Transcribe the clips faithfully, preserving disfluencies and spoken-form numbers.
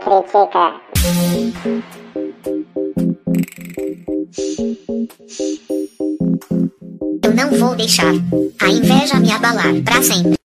Me Critica. Eu não vou deixar a inveja me abalar pra sempre.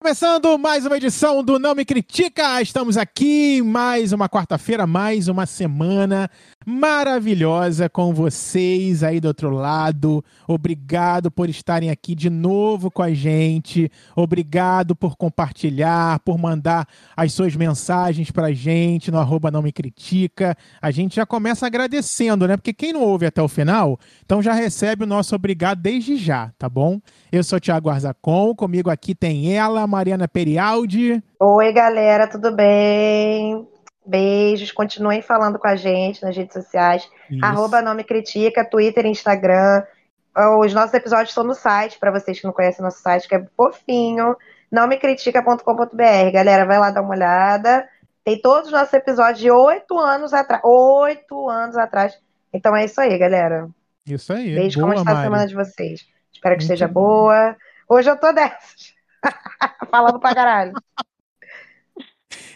Começando mais uma edição do Não Me Critica, estamos aqui mais uma quarta-feira, mais uma semana maravilhosa com vocês aí do outro lado. Obrigado por estarem aqui de novo com a gente, obrigado por compartilhar, por mandar as suas mensagens pra gente no arroba Não Me Critica. A gente já começa agradecendo, né? Porque quem não ouve até o final, então já recebe o nosso obrigado desde já, tá bom? Eu sou o Thiago Arzacon, comigo aqui tem ela, Mariana Perialdi. Oi, galera, tudo bem? Beijos, continuem falando com a gente nas redes sociais. Isso. Arroba Não Me Critica, Twitter, Instagram. Os nossos episódios estão no site, para vocês que não conhecem nosso site, que é fofinho, não me critica ponto com ponto b r. Galera, vai lá dar uma olhada. Tem todos os nossos episódios de oito anos atrás. Oito anos atrás. Então é isso aí, galera. Isso aí. Beijo, boa, como está a semana de vocês? Espero que Muito esteja bom. boa. Hoje eu tô dessas. Falando pra caralho.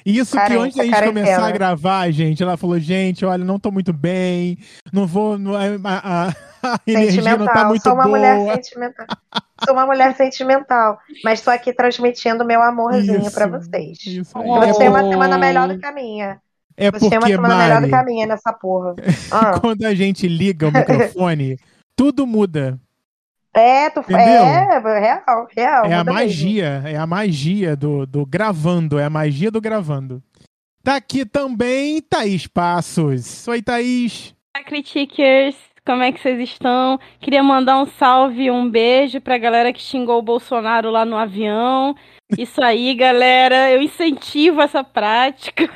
Isso que antes da gente começar a gravar, gente, ela falou, gente, olha, não tô muito bem, não vou, não, a, a energia não tá muito boa. Sou uma mulher sentimental. Sou uma mulher sentimental, mas tô aqui transmitindo meu amorzinho pra vocês. Isso aí. Você tem uma semana melhor do que a minha. É porque, Você tem uma semana Mari, melhor do que a minha nessa porra. Ah. Quando a gente liga o microfone, tudo muda. É, tu, é, real, real. É a magia, é a magia do, do gravando, é a magia do gravando. Tá aqui também Thaís Passos. Oi, Thaís. Olá, Criticers, como é que vocês estão? Queria mandar um salve, um beijo pra galera que xingou o Bolsonaro lá no avião. Isso aí, galera, eu incentivo essa prática.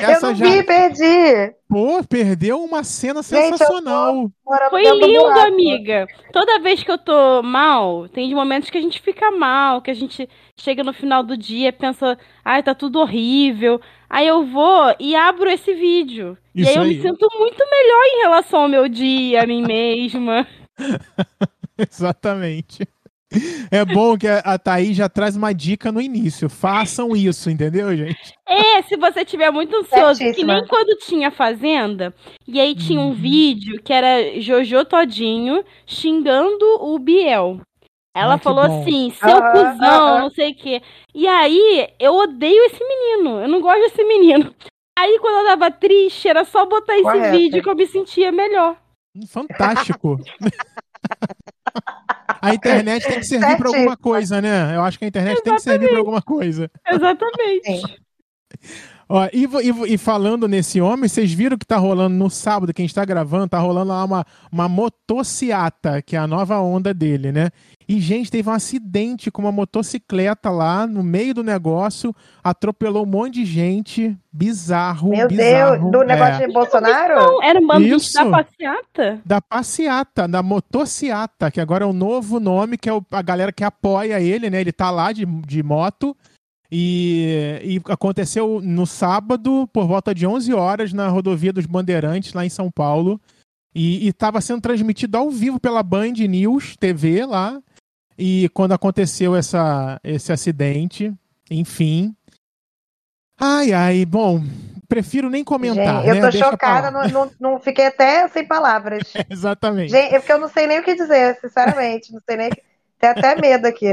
Essa eu não já... vi, perdi. Pô, perdeu uma cena sensacional. Gente, foi lindo, amiga. Toda vez que eu tô mal, tem momentos que a gente fica mal, que a gente chega no final do dia e pensa, ai, tá tudo horrível. Aí eu vou e abro esse vídeo. Isso e aí eu aí. me sinto muito melhor em relação ao meu dia, a mim mesma. Exatamente. É bom que a Thaís já traz uma dica no início. Façam isso, entendeu, gente? É, se você tiver muito ansioso, é que nem quando tinha Fazenda, e aí tinha um hum. vídeo que era Jojo Todinho xingando o Biel. Ela ah, falou bom. assim, seu ah, cuzão, ah, ah. não sei o quê. E aí, eu odeio esse menino, eu não gosto desse menino. Aí, quando eu tava triste, era só botar esse Correto. vídeo que eu me sentia melhor. Fantástico. A internet tem que servir para alguma coisa, né? Eu acho que a internet Exatamente. tem que servir para alguma coisa. Exatamente. Ó, e, e, e falando nesse homem, vocês viram que tá rolando no sábado, quem está gravando, tá rolando lá uma, uma motociata, que é a nova onda dele, né? E, gente, teve um acidente com uma motocicleta lá no meio do negócio, atropelou um monte de gente, bizarro. Meu bizarro, Deus, do é. negócio de Bolsonaro? Não, era um bando da passeata? Da passeata, da motociata, que agora é o novo nome, que é a galera que apoia ele, né? Ele tá lá de, de moto. E, e aconteceu no sábado, por volta de onze horas, na Rodovia dos Bandeirantes, lá em São Paulo. E estava sendo transmitido ao vivo pela Band News T V lá. E quando aconteceu essa, esse acidente, enfim... Ai, ai, bom... Prefiro nem comentar. Gente, eu tô né? chocada, não, não, não fiquei até sem palavras. Exatamente. Gente, é porque eu não sei nem o que dizer, sinceramente. Não sei nem... Tem até medo aqui.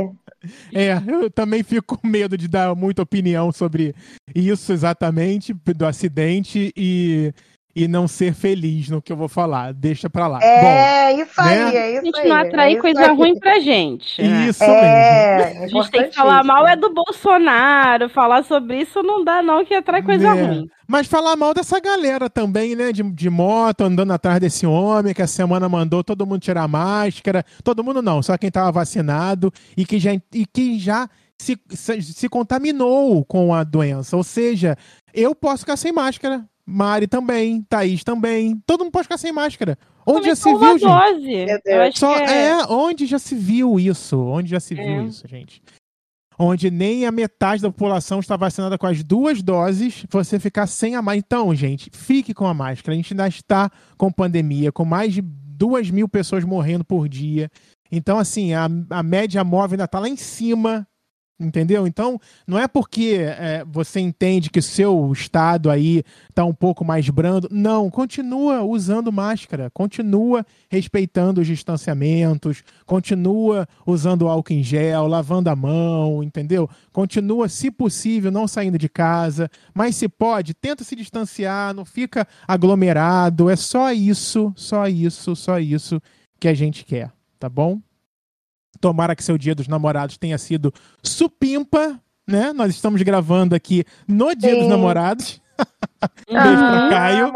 É, eu também fico com medo de dar muita opinião sobre isso exatamente, do acidente e, e não ser feliz no que eu vou falar. Deixa pra lá. É, Bom, isso né? aí, é isso aí. A gente não atrai é coisa ruim pra gente. Né? Isso é, mesmo. É, a gente tem que falar mal é do Bolsonaro, falar sobre isso não dá não, que atrai coisa é. ruim. Mas falar mal dessa galera também, né, de, de moto, andando atrás desse homem, que a semana mandou todo mundo tirar máscara, todo mundo não, só quem tava vacinado e que já, e que já se, se, se contaminou com a doença, ou seja, eu posso ficar sem máscara, Mari também, Thaís também, todo mundo pode ficar sem máscara. Onde já se viu, gente? Só, é... é, onde já se viu isso, onde já se é. viu isso, gente? Onde nem a metade da população está vacinada com as duas doses, você ficar sem a máscara. Então, gente, fique com a máscara. A gente ainda está com pandemia, com mais de duas mil pessoas morrendo por dia. Então, assim, a, a média móvel ainda está lá em cima, Entendeu? Então, não é porque é, você entende que o seu estado aí está um pouco mais brando. Não, continua usando máscara, continua respeitando os distanciamentos, continua usando álcool em gel, lavando a mão, entendeu? Continua, se possível, não saindo de casa, mas se pode, tenta se distanciar, não fica aglomerado. É só isso, só isso, só isso que a gente quer, tá bom? Tomara que seu dia dos namorados tenha sido supimpa, né? Nós estamos gravando aqui no dia Sim. dos namorados. Beijo uhum, pro Caio.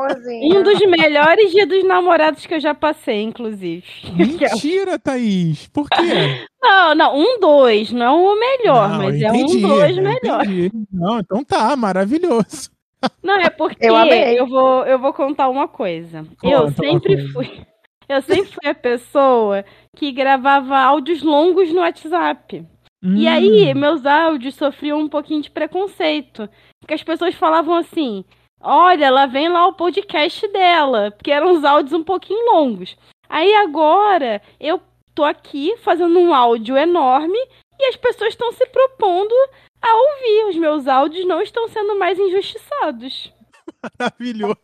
Um dos melhores dias dos namorados que eu já passei, inclusive. Mentira, Thaís. Por quê? Não, não, um dois. Não é o melhor, não, mas entendi, é um dois melhor. Entendi. Não, então tá, maravilhoso. Não, é porque eu, eu, vou, eu vou contar uma coisa. Conta eu sempre coisa. fui... Eu sempre fui a pessoa que gravava áudios longos no WhatsApp. Hum. E aí, meus áudios sofriam um pouquinho de preconceito. Porque as pessoas falavam assim, olha, lá vem lá o podcast dela. Porque eram os áudios um pouquinho longos. Aí agora, eu tô aqui fazendo um áudio enorme e as pessoas estão se propondo a ouvir. Os meus áudios não estão sendo mais injustiçados. Maravilhoso.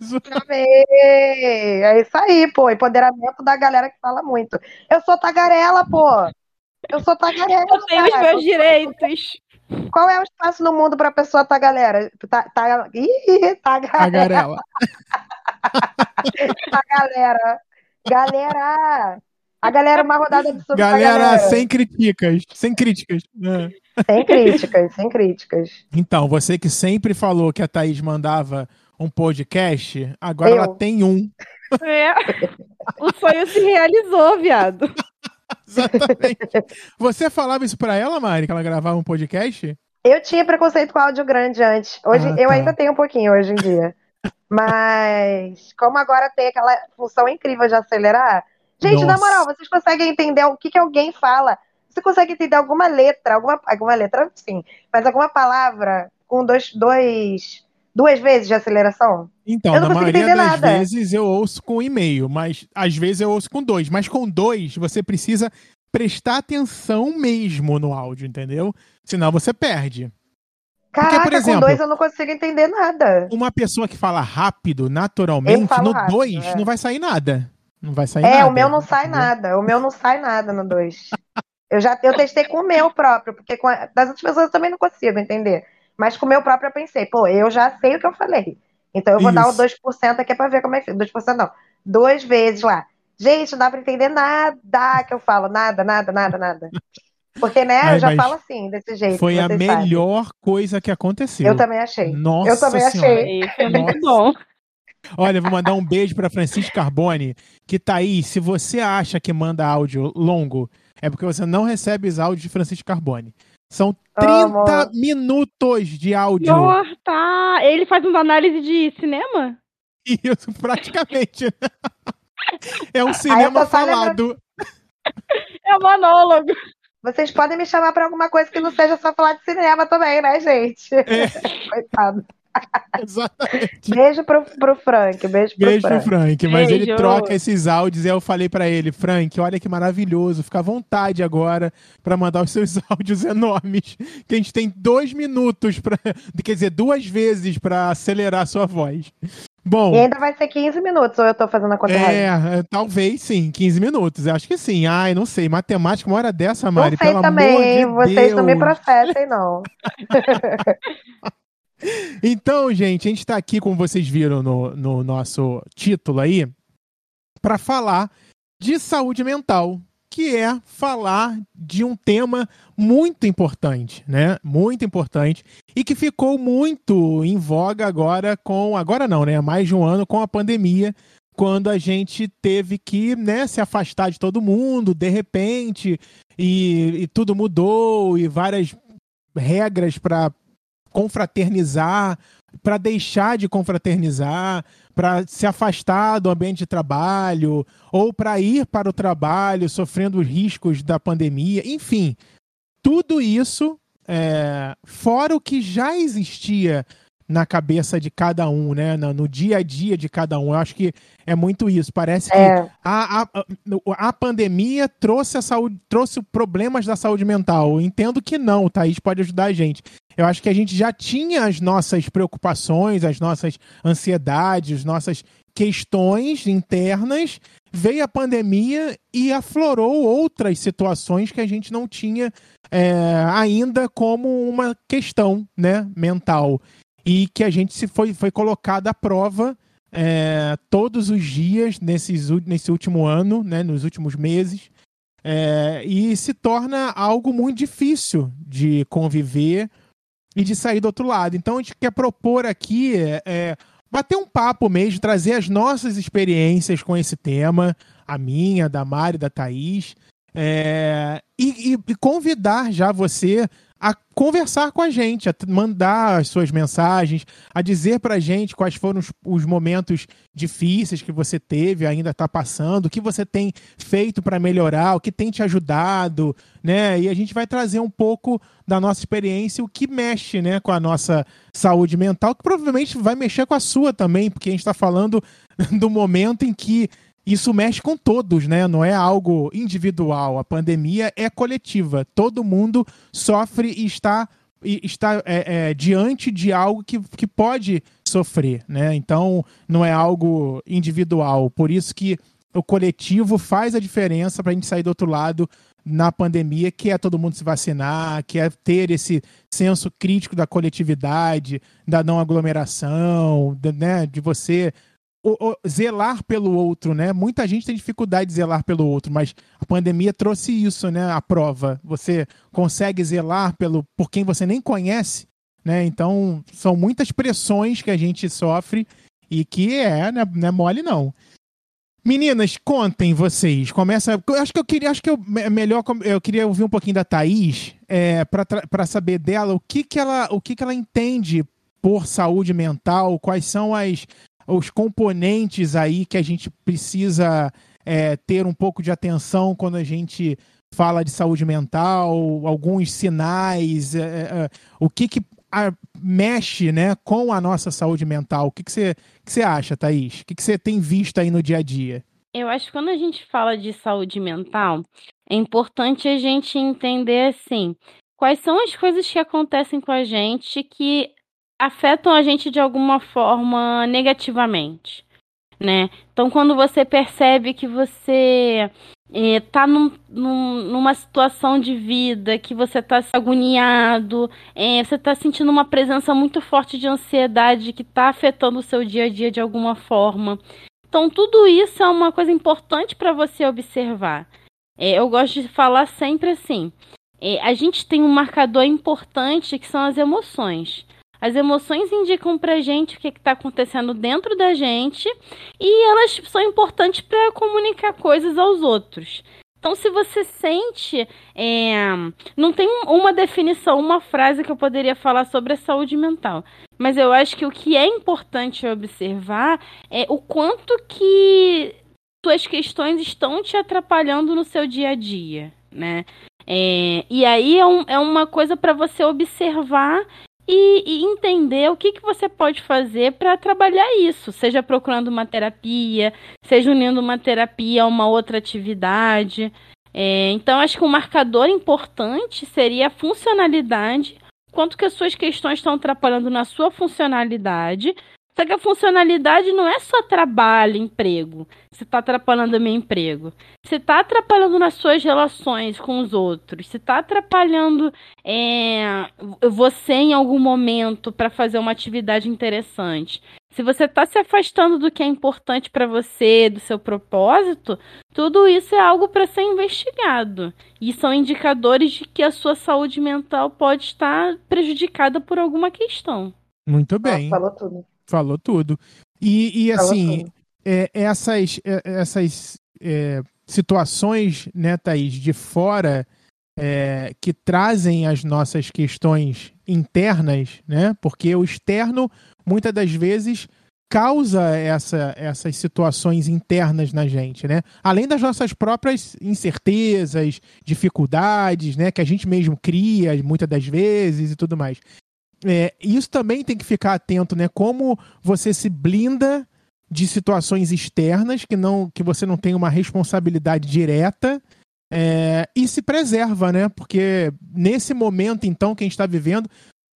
É isso aí, pô. Empoderamento da galera que fala muito. Eu sou tagarela, pô. Eu sou tagarela. Eu tenho cara. os meus direitos. Qual é o espaço no mundo pra pessoa tagarela? Ta, ta... Ih, tagarela. Tagarela. Galera. A galera, uma rodada de sobre galera, galera, sem críticas, sem críticas. Né? Sem críticas, sem críticas. Então, você que sempre falou que a Thaís mandava um podcast, agora Eu. ela tem um. É. O sonho se realizou, viado. Exatamente. Você falava isso pra ela, Mari, que ela gravava um podcast? Eu tinha preconceito com áudio grande antes. Hoje, ah, eu tá. ainda tenho um pouquinho hoje em dia. Mas como agora tem aquela função incrível de acelerar... Gente, Nossa. na moral, vocês conseguem entender o que, que alguém fala? Você consegue entender alguma letra, alguma, alguma letra, sim, mas alguma palavra com dois, dois, duas vezes de aceleração? Então, na maioria das nada. vezes eu ouço com um e meio, mas às vezes eu ouço com dois. Mas com dois, você precisa prestar atenção mesmo no áudio, entendeu? Senão você perde. Caraca, Porque, por exemplo, com dois eu não consigo entender nada. Uma pessoa que fala rápido, naturalmente, no rápido, dois é. não vai sair nada. Não vai sair é, nada. É, o meu não sai nada. O meu não sai nada no dois. Eu já eu testei com o meu próprio, porque com a, das outras pessoas eu também não consigo entender. Mas com o meu próprio eu pensei, pô, eu já sei o que eu falei. Então eu vou Isso. dar o dois por cento aqui pra ver como é que... dois por cento não. Duas vezes lá. Gente, não dá pra entender nada que eu falo. Nada, nada, nada, nada. Porque, né, Ai, eu já falo assim, desse jeito. Foi a melhor sabem. coisa que aconteceu. Eu também achei. Nossa Eu também senhora. achei. Foi muito bom. Olha, vou mandar um beijo para Francisco Carboni, que tá aí. Se você acha que manda áudio longo, é porque você não recebe os áudios de Francisco Carboni. São trinta oh, minutos de áudio. Nossa, tá. Ele faz uma análise de cinema? Isso, praticamente. É um cinema falado. É um monólogo. Vocês podem me chamar para alguma coisa que não seja só falar de cinema também, né, gente? É. Coitado. Exatamente. Beijo pro, pro Frank, beijo pro beijo Frank. Frank mas beijo. Ele troca esses áudios. E eu falei pra ele, Frank, olha que maravilhoso, fica à vontade agora pra mandar os seus áudios enormes, que a gente tem dois minutos pra, quer dizer, duas vezes pra acelerar a sua voz. Bom, e ainda vai ser quinze minutos, ou eu tô fazendo a conta é, errada? Talvez sim, quinze minutos, eu acho que sim. Ai, não sei, matemática, uma hora dessa, Mari, pelo amor de Deus. Não sei também, vocês não me processem, não. Então, gente, a gente está aqui, como vocês viram no, no nosso título aí, para falar de saúde mental, que é falar de um tema muito importante, né? Muito importante e que ficou muito em voga agora com... Agora não, né? Mais de um ano com a pandemia, quando a gente teve que, né, se afastar de todo mundo, de repente, e, e tudo mudou, e várias regras para... confraternizar, para deixar de confraternizar, para se afastar do ambiente de trabalho, ou para ir para o trabalho sofrendo os riscos da pandemia, enfim, tudo isso, é, fora o que já existia na cabeça de cada um, né? No dia a dia de cada um. Eu acho que é muito isso. Parece que é. a, a, a pandemia trouxe a saúde, trouxe problemas da saúde mental. Eu entendo que não, Thaís pode ajudar a gente. Eu acho que a gente já tinha as nossas preocupações, as nossas ansiedades, as nossas questões internas. Veio a pandemia e aflorou outras situações que a gente não tinha é, ainda como uma questão, né, mental. E que a gente se foi, foi colocada à prova é, todos os dias nesses, nesse último ano, né, nos últimos meses. É, e se torna algo muito difícil de conviver e de sair do outro lado. Então a gente quer propor aqui... É, bater um papo mesmo, trazer as nossas experiências com esse tema, a minha, da Mari, da Thaís, é, e, e convidar já você a conversar com a gente, a mandar as suas mensagens, a dizer pra gente quais foram os, os momentos difíceis que você teve, ainda tá passando, o que você tem feito para melhorar, o que tem te ajudado, né? E a gente vai trazer um pouco da nossa experiência, o que mexe, né, com a nossa saúde mental, que provavelmente vai mexer com a sua também, porque a gente tá falando do momento em que isso mexe com todos, né? Não é algo individual. A pandemia é coletiva. Todo mundo sofre e está, e está é, é, diante de algo que, que pode sofrer, né? Então, não é algo individual. Por isso que o coletivo faz a diferença para a gente sair do outro lado na pandemia, que é todo mundo se vacinar, que é ter esse senso crítico da coletividade, da não aglomeração, de, né? de você... O, o, zelar pelo outro, né? Muita gente tem dificuldade de zelar pelo outro, mas a pandemia trouxe isso, né? A prova. Você consegue zelar pelo, por quem você nem conhece, né? Então, são muitas pressões que a gente sofre e que é, né? Não é mole, não. Meninas, contem vocês. Começa. Eu acho que eu queria, acho que eu melhor, eu queria ouvir um pouquinho da Thaís, é, para saber dela o que que ela, o que que ela entende por saúde mental, quais são as os componentes aí que a gente precisa é, ter um pouco de atenção quando a gente fala de saúde mental, alguns sinais, é, é, o que que a, mexe, né, com a nossa saúde mental. O que que você que você acha, Thaís? O que que você tem visto aí no dia a dia? Eu acho que quando a gente fala de saúde mental, é importante a gente entender, assim, quais são as coisas que acontecem com a gente que afetam a gente de alguma forma negativamente, né? Então, quando você percebe que você está eh, num, num, numa situação de vida, que você está agoniado, eh, você está sentindo uma presença muito forte de ansiedade que está afetando o seu dia a dia de alguma forma. Então, tudo isso é uma coisa importante para você observar. Eh, eu gosto de falar sempre assim, eh, a gente tem um marcador importante que são as emoções. As emoções indicam pra gente o que está acontecendo dentro da gente e elas são importantes para comunicar coisas aos outros. Então, se você sente... É, não tem uma definição, uma frase que eu poderia falar sobre a saúde mental. Mas eu acho que o que é importante observar é o quanto que suas questões estão te atrapalhando no seu dia a dia, né? É, e aí é, um, é uma coisa para você observar E, e entender o que, que você pode fazer para trabalhar isso, seja procurando uma terapia, seja unindo uma terapia a uma outra atividade. É, então, acho que um marcador importante seria a funcionalidade, quanto que as suas questões estão atrapalhando na sua funcionalidade. Só que a funcionalidade não é só trabalho, emprego. Você está atrapalhando o meu emprego. Você está atrapalhando nas suas relações com os outros. Você está atrapalhando é, você em algum momento para fazer uma atividade interessante. Se você está se afastando do que é importante para você, do seu propósito, tudo isso é algo para ser investigado. E são indicadores de que a sua saúde mental pode estar prejudicada por alguma questão. Muito bem. Ah, falou tudo. Falou tudo. E, e assim, é, essas, é, essas é, situações, né, Thaís, de fora, é, que trazem as nossas questões internas, né? Porque o externo, muitas das vezes, causa essa, essas situações internas na gente, né? Além das nossas próprias incertezas, dificuldades, né? Que a gente mesmo cria, muitas das vezes, e tudo mais. É, isso também tem que ficar atento, né? Como você se blinda de situações externas que, não, que você não tem uma responsabilidade direta, é, e se preserva, né? Porque nesse momento, então, que a gente está vivendo,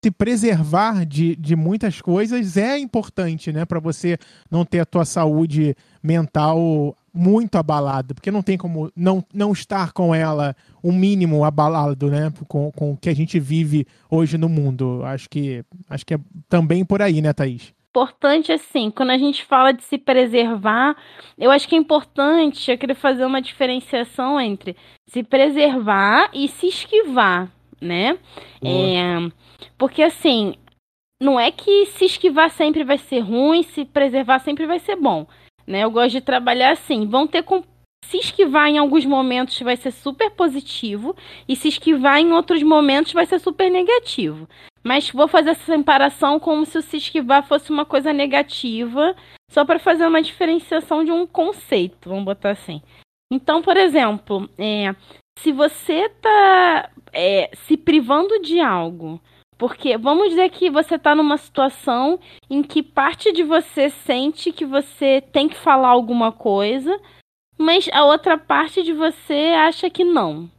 se preservar de, de muitas coisas é importante, né? Para você não ter a tua saúde mental muito abalada, porque não tem como não, não estar com ela um mínimo abalado, né, com, com o que a gente vive hoje no mundo. Acho que, acho que é também por aí, né, Thaís? Importante, assim, quando a gente fala de se preservar, eu acho que é importante, eu queria fazer uma diferenciação entre se preservar e se esquivar, né? É, porque, assim, não é que se esquivar sempre vai ser ruim, se preservar sempre vai ser bom. Né, eu gosto de trabalhar assim, vão ter com... se esquivar em alguns momentos vai ser super positivo e se esquivar em outros momentos vai ser super negativo. Mas vou fazer essa comparação como se o se esquivar fosse uma coisa negativa, só para fazer uma diferenciação de um conceito, vamos botar assim. Então, por exemplo, é, se você está é, se privando de algo, porque vamos dizer que você está numa situação em que parte de você sente que você tem que falar alguma coisa, mas a outra parte de você acha que não.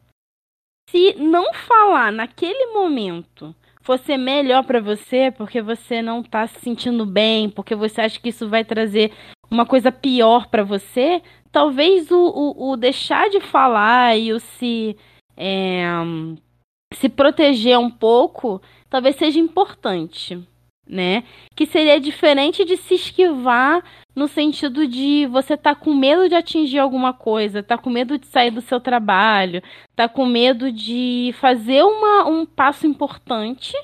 Se não falar naquele momento fosse melhor para você, porque você não está se sentindo bem, porque você acha que isso vai trazer uma coisa pior para você, talvez o, o, o deixar de falar e o se... É, se proteger um pouco, talvez seja importante, né? Que seria diferente de se esquivar no sentido de você tá com medo de atingir alguma coisa, tá com medo de sair do seu trabalho, tá com medo de fazer uma, um passo importante,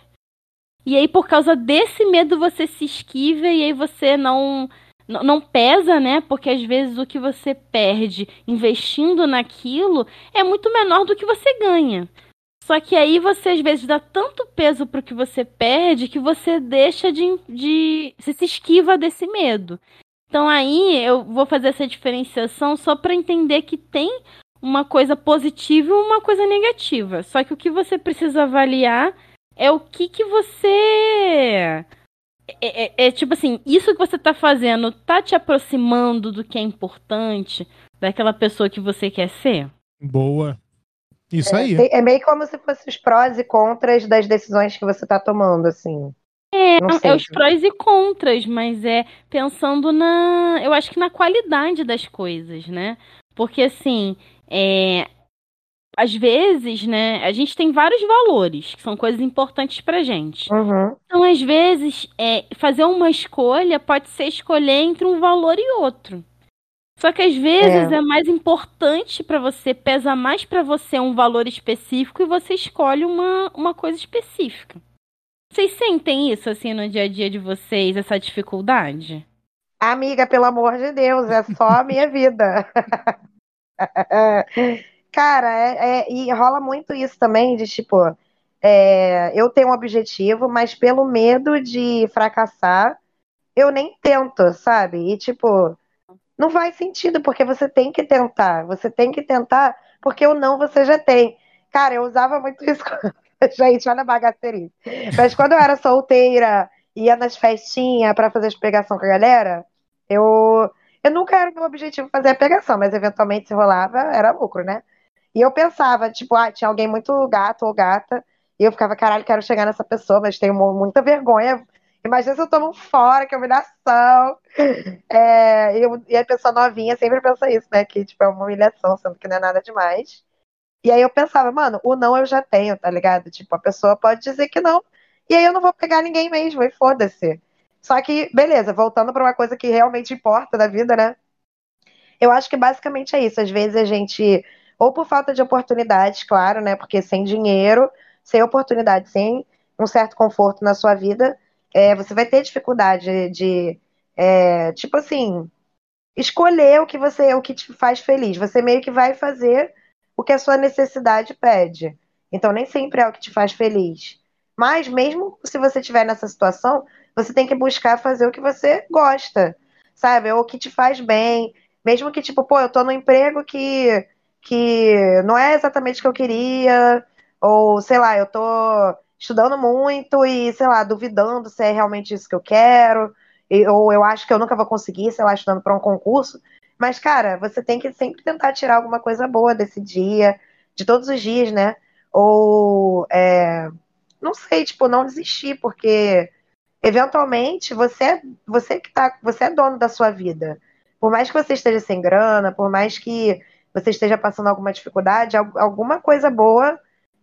e aí por causa desse medo você se esquiva e aí você não, não pesa, né? Porque às vezes o que você perde investindo naquilo é muito menor do que você ganha. Só que aí você, às vezes, dá tanto peso pro que você perde que você deixa de, de... Você se esquiva desse medo. Então, aí, eu vou fazer essa diferenciação só para entender que tem uma coisa positiva e uma coisa negativa. Só que o que você precisa avaliar é o que que você... É, é, é tipo assim, isso que você tá fazendo tá te aproximando do que é importante, daquela pessoa que você quer ser? Boa. Isso aí. É, é meio como se fossem os prós e contras das decisões que você está tomando, assim. É, é os prós e contras, mas é pensando na... Eu acho que na qualidade das coisas, né? Porque, assim, é, às vezes, né, a gente tem vários valores, que são coisas importantes pra gente. Uhum. Então, às vezes, é, fazer uma escolha pode ser escolher entre um valor e outro. Só que às vezes é, é mais importante para você, pesa mais para você um valor específico e você escolhe uma, uma coisa específica. Vocês sentem isso, assim, no dia a dia de vocês, essa dificuldade? Amiga, pelo amor de Deus, é só a minha vida. Cara, é, é, e rola muito isso também, de tipo, é, eu tenho um objetivo, mas pelo medo de fracassar, eu nem tento, sabe? E tipo... Não faz sentido, porque você tem que tentar. Você tem que tentar, porque o não você já tem. Cara, eu usava muito isso. Gente, olha a bagaceria. Mas quando eu era solteira, ia nas festinhas pra fazer as pegação com a galera, eu, eu nunca era o meu objetivo fazer a pegação, mas eventualmente se rolava, era lucro, né? E eu pensava, tipo, ah, tinha alguém muito gato ou gata, e eu ficava, caralho, quero chegar nessa pessoa, mas tenho muita vergonha. Imagina se eu tomo um fora, que humilhação. É, eu, e a pessoa novinha sempre pensa isso, né? Que tipo, é uma humilhação, sendo que não é nada demais. E aí eu pensava, mano, o não eu já tenho, tá ligado? Tipo, a pessoa pode dizer que não. E aí eu não vou pegar ninguém mesmo, e foda-se. Só que, beleza, voltando pra uma coisa que realmente importa na vida, né? Eu acho que basicamente é isso. Às vezes a gente, ou por falta de oportunidades, claro, né? Porque sem dinheiro, sem oportunidade, sem um certo conforto na sua vida... É, você vai ter dificuldade de, é, tipo assim, escolher o que, você, o que te faz feliz. Você meio que vai fazer o que a sua necessidade pede. Então, nem sempre é o que te faz feliz. Mas, mesmo se você estiver nessa situação, você tem que buscar fazer o que você gosta, sabe? Ou o que te faz bem. Mesmo que, tipo, pô, eu tô num emprego que, que não é exatamente o que eu queria. Ou, sei lá, eu tô... estudando muito e, sei lá, duvidando se é realmente isso que eu quero, ou eu acho que eu nunca vou conseguir, sei lá, estudando para um concurso. Mas, cara, você tem que sempre tentar tirar alguma coisa boa desse dia, de todos os dias, né? Ou, é, não sei, tipo, não desistir, porque eventualmente você, você, que tá, você é dono da sua vida. Por mais que você esteja sem grana, por mais que você esteja passando alguma dificuldade, alguma coisa boa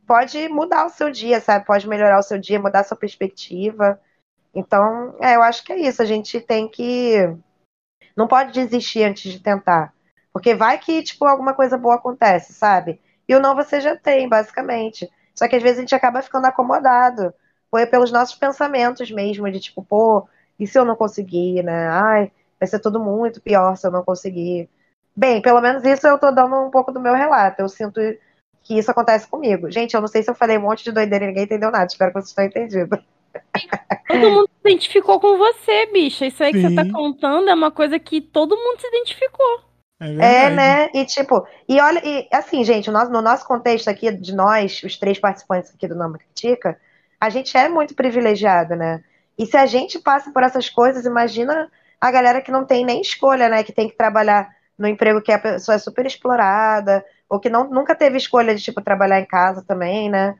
pode mudar o seu dia, sabe? Pode melhorar o seu dia, mudar a sua perspectiva. Então, é, eu acho que é isso. A gente tem que... Não pode desistir antes de tentar. Porque vai que, tipo, alguma coisa boa acontece, sabe? E o não você já tem, basicamente. Só que às vezes a gente acaba ficando acomodado. Foi pelos nossos pensamentos mesmo, de tipo, pô, e se eu não conseguir, né? Ai, vai ser tudo muito pior se eu não conseguir. Bem, pelo menos isso eu tô dando um pouco do meu relato. Eu sinto que isso acontece comigo. Gente, eu não sei se eu falei um monte de doideira e ninguém entendeu nada. Espero que vocês tenham entendido. Todo mundo se identificou com você, bicha. Isso aí Sim. que você tá contando é uma coisa que todo mundo se identificou. É, é né? E tipo, e olha, e, assim, gente, no, no nosso contexto aqui de nós, os três participantes aqui do Não Me Critica, a gente é muito privilegiado, né? E se a gente passa por essas coisas, imagina a galera que não tem nem escolha, né? Que tem que trabalhar no emprego que a pessoa é super explorada, ou que não, nunca teve escolha de, tipo, trabalhar em casa também, né?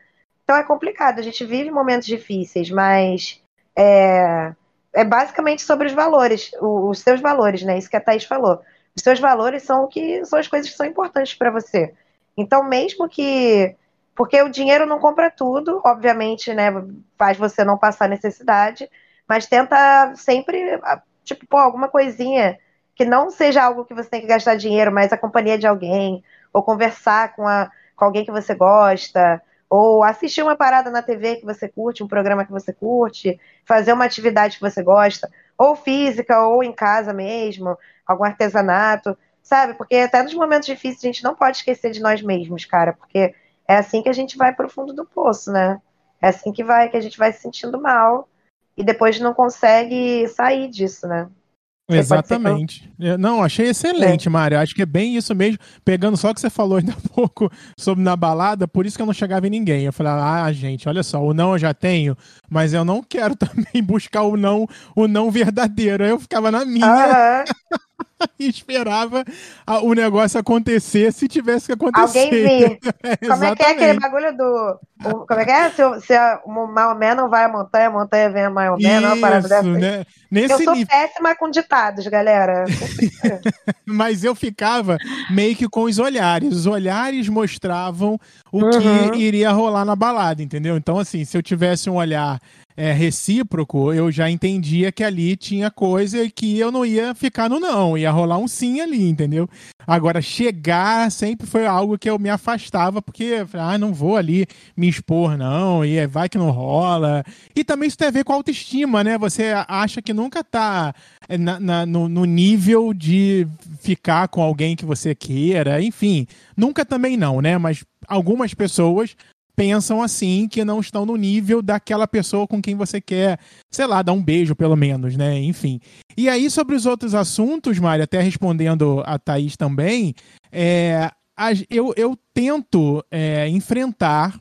Então é complicado, a gente vive momentos difíceis, mas é, é basicamente sobre os valores, os seus valores, né? Isso que a Thaís falou. Os seus valores são o que são as coisas que são importantes para você. Então, mesmo que... Porque o dinheiro não compra tudo, obviamente, né? Faz você não passar necessidade, mas tenta sempre, tipo, pô, alguma coisinha que não seja algo que você tem que gastar dinheiro, mas a companhia de alguém, ou conversar com, a, com alguém que você gosta, ou assistir uma parada na T V que você curte, um programa que você curte, fazer uma atividade que você gosta, ou física, ou em casa mesmo, algum artesanato, sabe? Porque até nos momentos difíceis a gente não pode esquecer de nós mesmos, cara, porque é assim que a gente vai pro fundo do poço, né? É assim que vai, que a gente vai se sentindo mal e depois não consegue sair disso, né? Você Exatamente. Tão... Não, achei excelente, é. Mário. Acho que é bem isso mesmo. Pegando só o que você falou ainda há pouco sobre na balada, por isso que eu não chegava em ninguém. Eu falava, ah, gente, olha só, o não eu já tenho, mas eu não quero também buscar o não, o não verdadeiro. Aí eu ficava na minha... Uh-huh. E esperava a, o negócio acontecer se tivesse que acontecer. Alguém vir. É, como é que é aquele bagulho do... O, como é que é? Se, se a, o Maomé não vai à montanha, a montanha vem a Maomé. Não, parada né? Nesse Eu sou nível... péssima com ditados, galera. Mas eu ficava meio que com os olhares. Os olhares mostravam o uhum. que iria rolar na balada, entendeu? Então, assim, se eu tivesse um olhar... É, recíproco, eu já entendia que ali tinha coisa e que eu não ia ficar no não, ia rolar um sim ali, entendeu? Agora, chegar sempre foi algo que eu me afastava, porque ah, não vou ali me expor não, e vai que não rola. E também isso tem a ver com a autoestima, né? Você acha que nunca tá na, na, no, no nível de ficar com alguém que você queira, enfim, nunca também não, né? Mas algumas pessoas pensam assim, que não estão no nível daquela pessoa com quem você quer, sei lá, dar um beijo pelo menos, né? Enfim. E aí, sobre os outros assuntos, Mari, até respondendo a Thaís também, é, eu, eu tento é, enfrentar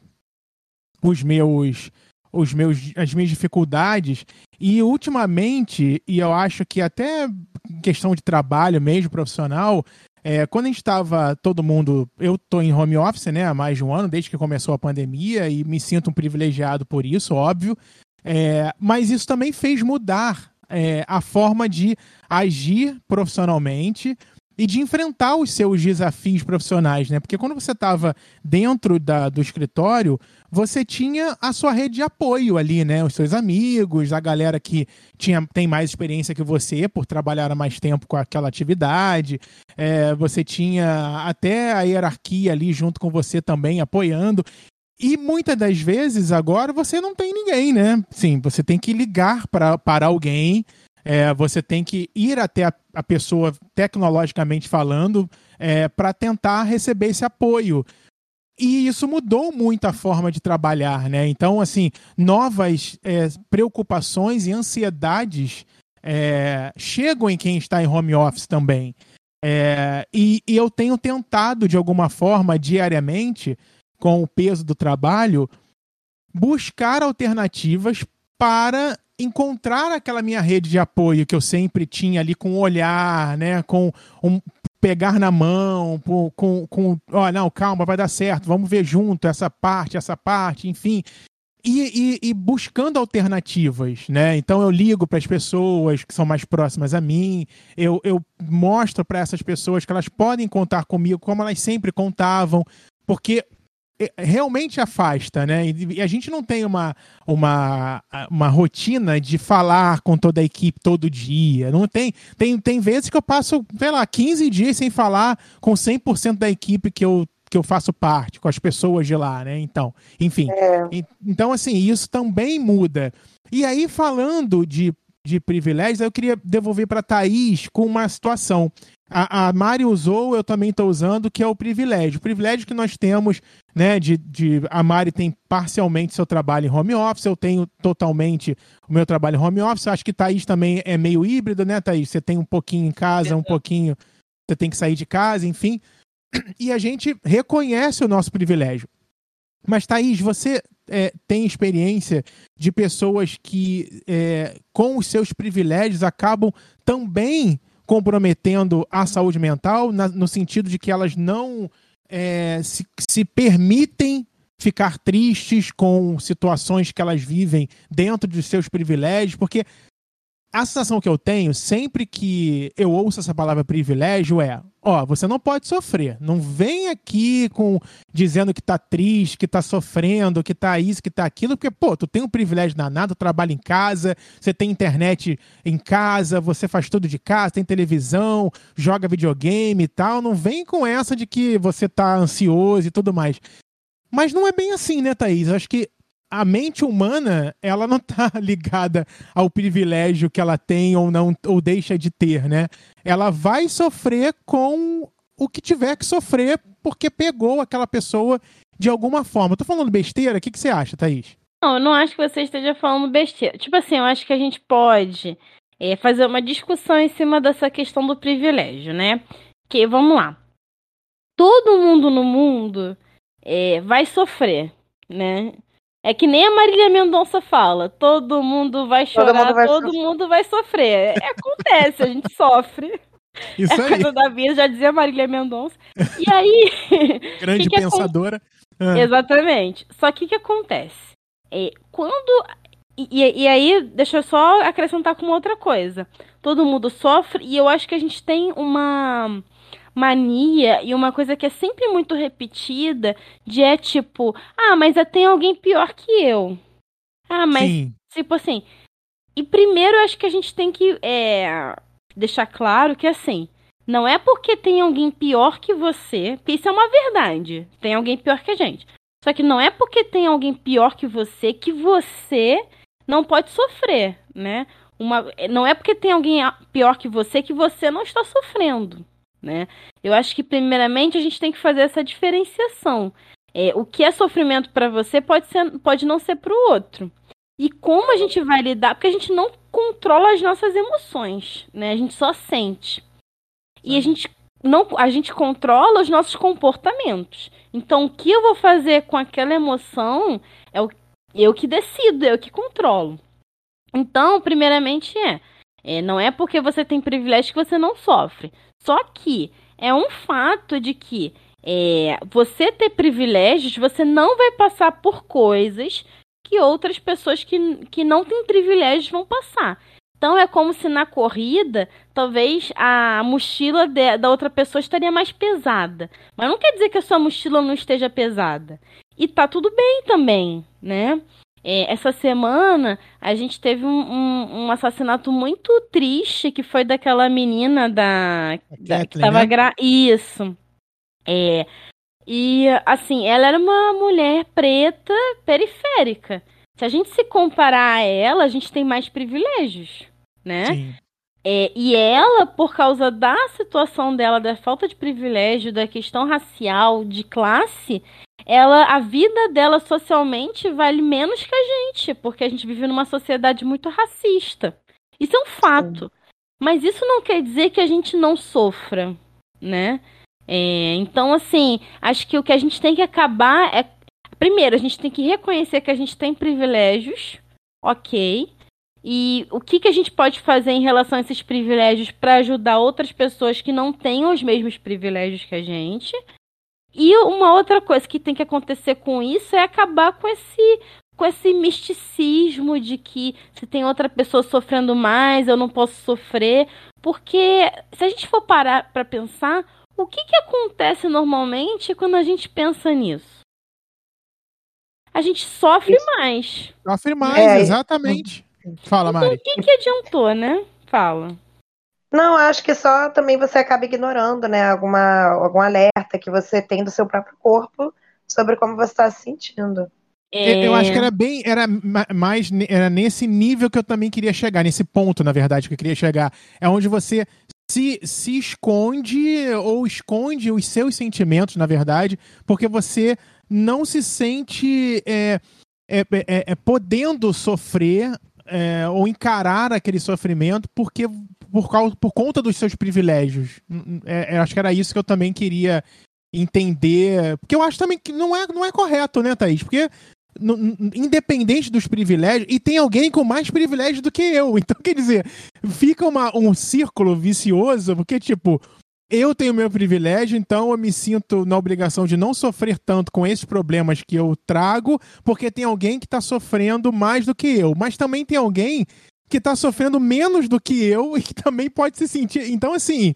os meus, os meus, as minhas dificuldades e, ultimamente, e eu acho que até questão de trabalho mesmo, profissional... É, quando a gente estava, todo mundo, eu estou em home office, né, há mais de um ano, desde que começou a pandemia, e me sinto um privilegiado por isso, óbvio, é, mas isso também fez mudar é, a forma de agir profissionalmente e de enfrentar os seus desafios profissionais, né, porque quando você estava dentro da, do escritório, você tinha a sua rede de apoio ali, né? Os seus amigos, a galera que tinha, tem mais experiência que você por trabalhar há mais tempo com aquela atividade. É, você tinha até a hierarquia ali junto com você também apoiando. E muitas das vezes agora você não tem ninguém, né? Sim, você tem que ligar pra, para alguém, é, você tem que ir até a, a pessoa tecnologicamente falando é, para tentar receber esse apoio. E isso mudou muito a forma de trabalhar, né? Então, assim, novas é, preocupações e ansiedades é, chegam em quem está em home office também. É, e, e eu tenho tentado, de alguma forma, diariamente, com o peso do trabalho, buscar alternativas para encontrar aquela minha rede de apoio que eu sempre tinha ali com o olhar, né, com um pegar na mão, com, com ó, não, calma, vai dar certo, vamos ver junto essa parte, essa parte, enfim. E, e, e buscando alternativas, né? Então eu ligo para as pessoas que são mais próximas a mim, eu, eu mostro para essas pessoas que elas podem contar comigo como elas sempre contavam, porque realmente afasta, né? E a gente não tem uma, uma, uma rotina de falar com toda a equipe todo dia. Não tem, tem, tem vezes que eu passo, sei lá, quinze dias sem falar com cem por cento da equipe que eu, que eu faço parte, com as pessoas de lá, né? Então, enfim. É. Então, assim, isso também muda. E aí, falando de, de privilégios, eu queria devolver para a Thaís com uma situação. A, a Mari usou, eu também estou usando, que é o privilégio. O privilégio que nós temos, né, de, de, a Mari tem parcialmente seu trabalho em home office, eu tenho totalmente o meu trabalho em home office. Acho que Thaís também é meio híbrido, né, Thaís? Você tem um pouquinho em casa, um pouquinho... Você tem que sair de casa, enfim. E a gente reconhece o nosso privilégio. Mas, Thaís, você é, tem experiência de pessoas que, é, com os seus privilégios, acabam também comprometendo a saúde mental, na, no sentido de que elas não é, se, se permitem ficar tristes com situações que elas vivem dentro dos seus privilégios, porque a sensação que eu tenho, sempre que eu ouço essa palavra privilégio, é, ó, você não pode sofrer, não vem aqui com, dizendo que tá triste, que tá sofrendo, que tá isso, que tá aquilo, porque, pô, tu tem um privilégio danado, tu trabalha em casa, você tem internet em casa, você faz tudo de casa, tem televisão, joga videogame e tal, não vem com essa de que você tá ansioso e tudo mais. Mas não é bem assim, né, Thaís? Eu acho que a mente humana, ela não está ligada ao privilégio que ela tem ou, não, ou deixa de ter, né? Ela vai sofrer com o que tiver que sofrer porque pegou aquela pessoa de alguma forma. Estou falando besteira? O que, que você acha, Thaís? Não, eu não acho que você esteja falando besteira. Tipo assim, eu acho que a gente pode é, fazer uma discussão em cima dessa questão do privilégio, né? Porque, vamos lá, todo mundo no mundo é, vai sofrer, né? É que nem a Marília Mendonça fala, todo mundo vai chorar, todo mundo vai, todo mundo vai sofrer. É, acontece, a gente sofre. Isso é aí. Coisa da vida, já dizia a Marília Mendonça. E aí... Grande que que pensadora. Aconte... É. Exatamente. Só que o que acontece? É, quando... E, e aí, deixa eu só acrescentar com outra coisa. Todo mundo sofre e eu acho que a gente tem uma... mania e uma coisa que é sempre muito repetida, de é tipo, ah, mas tem alguém pior que eu. Ah, mas, sim, tipo assim, e primeiro eu acho que a gente tem que é, deixar claro que assim, não é porque tem alguém pior que você, porque isso é uma verdade, tem alguém pior que a gente, só que não é porque tem alguém pior que você que você não pode sofrer, né? Uma, não é porque tem alguém pior que você que você não está sofrendo, né? Eu acho que primeiramente a gente tem que fazer essa diferenciação. É, o que é sofrimento para você pode, ser, pode não ser para o outro. E como a gente vai lidar, porque a gente não controla as nossas emoções, né? A gente só sente. E a gente, não, a gente controla os nossos comportamentos. Então o que eu vou fazer com aquela emoção é o, eu que decido, eu que controlo. Então, primeiramente é, é não é porque você tem privilégio que você não sofre. Só que é um fato de que é, você ter privilégios, você não vai passar por coisas que outras pessoas que, que não têm privilégios vão passar. Então é como se na corrida, talvez a mochila de, da outra pessoa estaria mais pesada. Mas não quer dizer que a sua mochila não esteja pesada. E tá tudo bem também, né? É, essa semana a gente teve um, um, um assassinato muito triste que foi daquela menina da, da Kathleen, que estava grávida. Né? Isso. É. E assim, ela era uma mulher preta periférica. Se a gente se comparar a ela, a gente tem mais privilégios, né? Sim. É, e ela, por causa da situação dela, da falta de privilégio, da questão racial, de classe, ela, a vida dela socialmente vale menos que a gente, porque a gente vive numa sociedade muito racista. Isso é um fato. Mas isso não quer dizer que a gente não sofra, né? É, então, assim, acho que o que a gente tem que acabar é... primeiro, a gente tem que reconhecer que a gente tem privilégios, ok? E o que, que a gente pode fazer em relação a esses privilégios para ajudar outras pessoas que não têm os mesmos privilégios que a gente? E uma outra coisa que tem que acontecer com isso é acabar com esse, com esse misticismo de que se tem outra pessoa sofrendo mais, eu não posso sofrer. Porque se a gente for parar para pensar, o que, que acontece normalmente quando a gente pensa nisso? A gente sofre isso. mais. Sofre mais, é, exatamente. Fala, Mari. Então, o que, que adiantou, né? Fala. Não, acho que só também você acaba ignorando, né, alguma, algum alerta que você tem do seu próprio corpo sobre como você está se sentindo. É... Eu acho que era bem, era mais, era nesse nível que eu também queria chegar, nesse ponto, na verdade, que eu queria chegar. É onde você se, se esconde ou esconde os seus sentimentos, na verdade, porque você não se sente é, é, é, é, podendo sofrer é, ou encarar aquele sofrimento porque... Por, causa, por conta dos seus privilégios. É, é, acho que era isso que eu também queria entender. Porque eu acho também que não é, não é correto, né, Thaís? Porque n- n- independente dos privilégios... E tem alguém com mais privilégio do que eu. Então, quer dizer, fica uma, um círculo vicioso. Porque, tipo, eu tenho meu privilégio, então eu me sinto na obrigação de não sofrer tanto com esses problemas que eu trago. Porque tem alguém que está sofrendo mais do que eu. Mas também tem alguém... que tá sofrendo menos do que eu e que também pode se sentir... Então, assim,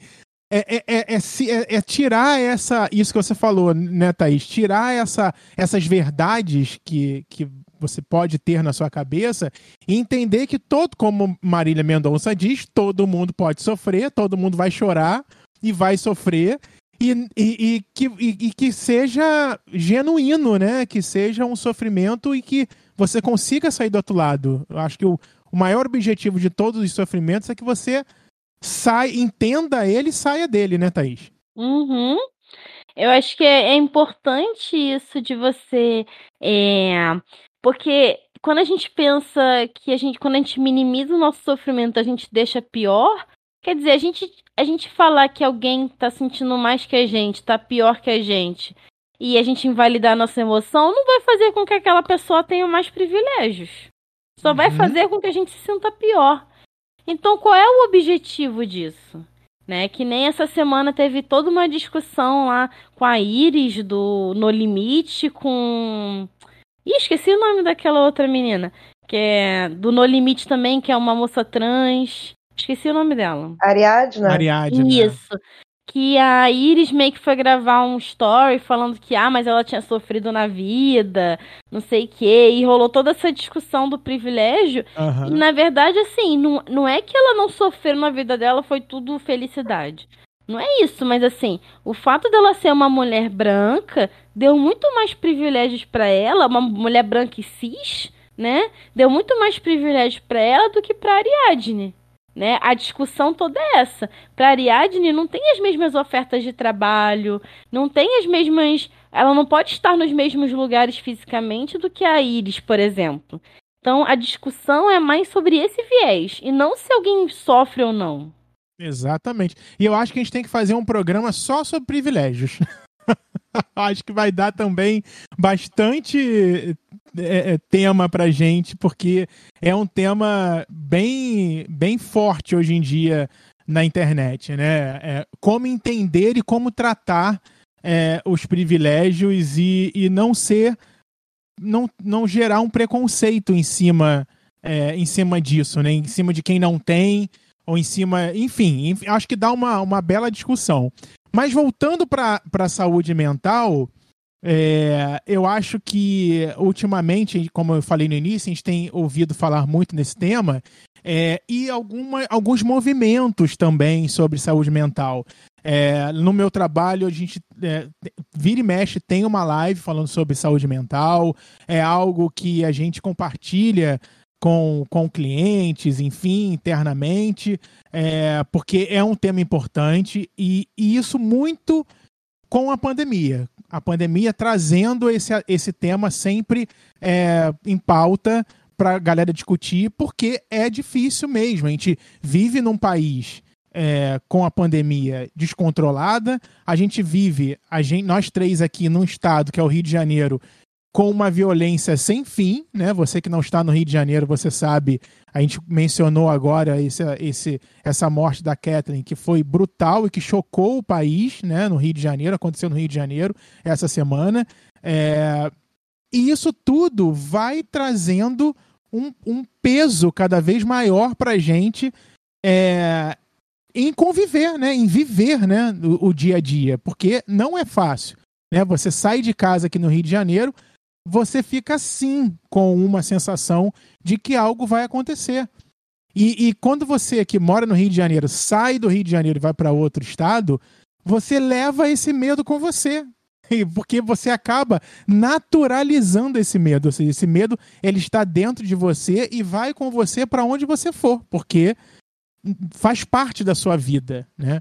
é, é, é, é, é tirar essa... Isso que você falou, né, Thaís? Tirar essa, essas verdades que, que você pode ter na sua cabeça e entender que todo, como Marília Mendonça diz, todo mundo pode sofrer, todo mundo vai chorar e vai sofrer e, e, e, que, e, e que seja genuíno, né? Que seja um sofrimento e que você consiga sair do outro lado. Eu acho que o O maior objetivo de todos os sofrimentos é que você sai, entenda ele e saia dele, né, Thaís? Uhum. Eu acho que é, é importante isso de você... É, porque quando a gente pensa que a gente... Quando a gente minimiza o nosso sofrimento, a gente deixa pior. Quer dizer, a gente, a gente falar que alguém tá sentindo mais que a gente, tá pior que a gente, e a gente invalidar a nossa emoção, não vai fazer com que aquela pessoa tenha mais privilégios. Só vai fazer com que a gente se sinta pior. Então, qual é o objetivo disso? Né? Que nem essa semana teve toda uma discussão lá com a Iris do No Limite, com... Ih, esqueci o nome daquela outra menina. Que é do No Limite também, que é uma moça trans. Esqueci o nome dela. Ariadna? Ariadna. Isso. Que a Iris meio que foi gravar um story falando que, ah, mas ela tinha sofrido na vida, não sei o quê, e rolou toda essa discussão do privilégio, uhum. E na verdade, assim, não, não é que ela não sofreu na vida dela, foi tudo felicidade. Não é isso, mas assim, o fato dela ser uma mulher branca deu muito mais privilégios pra ela, uma mulher branca e cis, né, deu muito mais privilégios pra ela do que pra Ariadne. Né? A discussão toda é essa. Para a Ariadne não tem as mesmas ofertas de trabalho, não tem as mesmas... Ela não pode estar nos mesmos lugares fisicamente do que a Iris, por exemplo. Então, a discussão é mais sobre esse viés, e não se alguém sofre ou não. Exatamente. E eu acho que a gente tem que fazer um programa só sobre privilégios. Acho que vai dar também bastante... É, é, tema pra gente, porque é um tema bem, bem forte hoje em dia na internet, né? É, como entender e como tratar é, os privilégios e, e não ser, não, não gerar um preconceito em cima, é, em cima disso, né? Em cima de quem não tem, ou em cima, enfim, acho que dá uma, uma bela discussão. Mas voltando pra, pra saúde mental... É, eu acho que ultimamente, como eu falei no início, a gente tem ouvido falar muito nesse tema é, e alguma, alguns movimentos também sobre saúde mental. É, no meu trabalho, a gente é, vira e mexe, tem uma live falando sobre saúde mental, é algo que a gente compartilha com, com clientes, enfim, internamente, é, porque é um tema importante e, e isso muito com a pandemia. A pandemia trazendo esse, esse tema sempre é, em pauta para a galera discutir, porque é difícil mesmo. A gente vive num país é, com a pandemia descontrolada, a gente vive, a gente, nós três aqui num estado que é o Rio de Janeiro, com uma violência sem fim, né? Você que não está no Rio de Janeiro, você sabe, a gente mencionou agora esse, esse, essa morte da Kathleen, que foi brutal e que chocou o país, né? No Rio de Janeiro, aconteceu no Rio de Janeiro essa semana. É... E isso tudo vai trazendo um, um peso cada vez maior para a gente é... em conviver, né? Em viver, né? O, o dia a dia, porque não é fácil, né? Você sai de casa aqui no Rio de Janeiro, você fica sim com uma sensação de que algo vai acontecer. E, e quando você que mora no Rio de Janeiro sai do Rio de Janeiro e vai para outro estado, você leva esse medo com você, porque você acaba naturalizando esse medo. Ou seja, esse medo ele está dentro de você e vai com você para onde você for, porque faz parte da sua vida, né?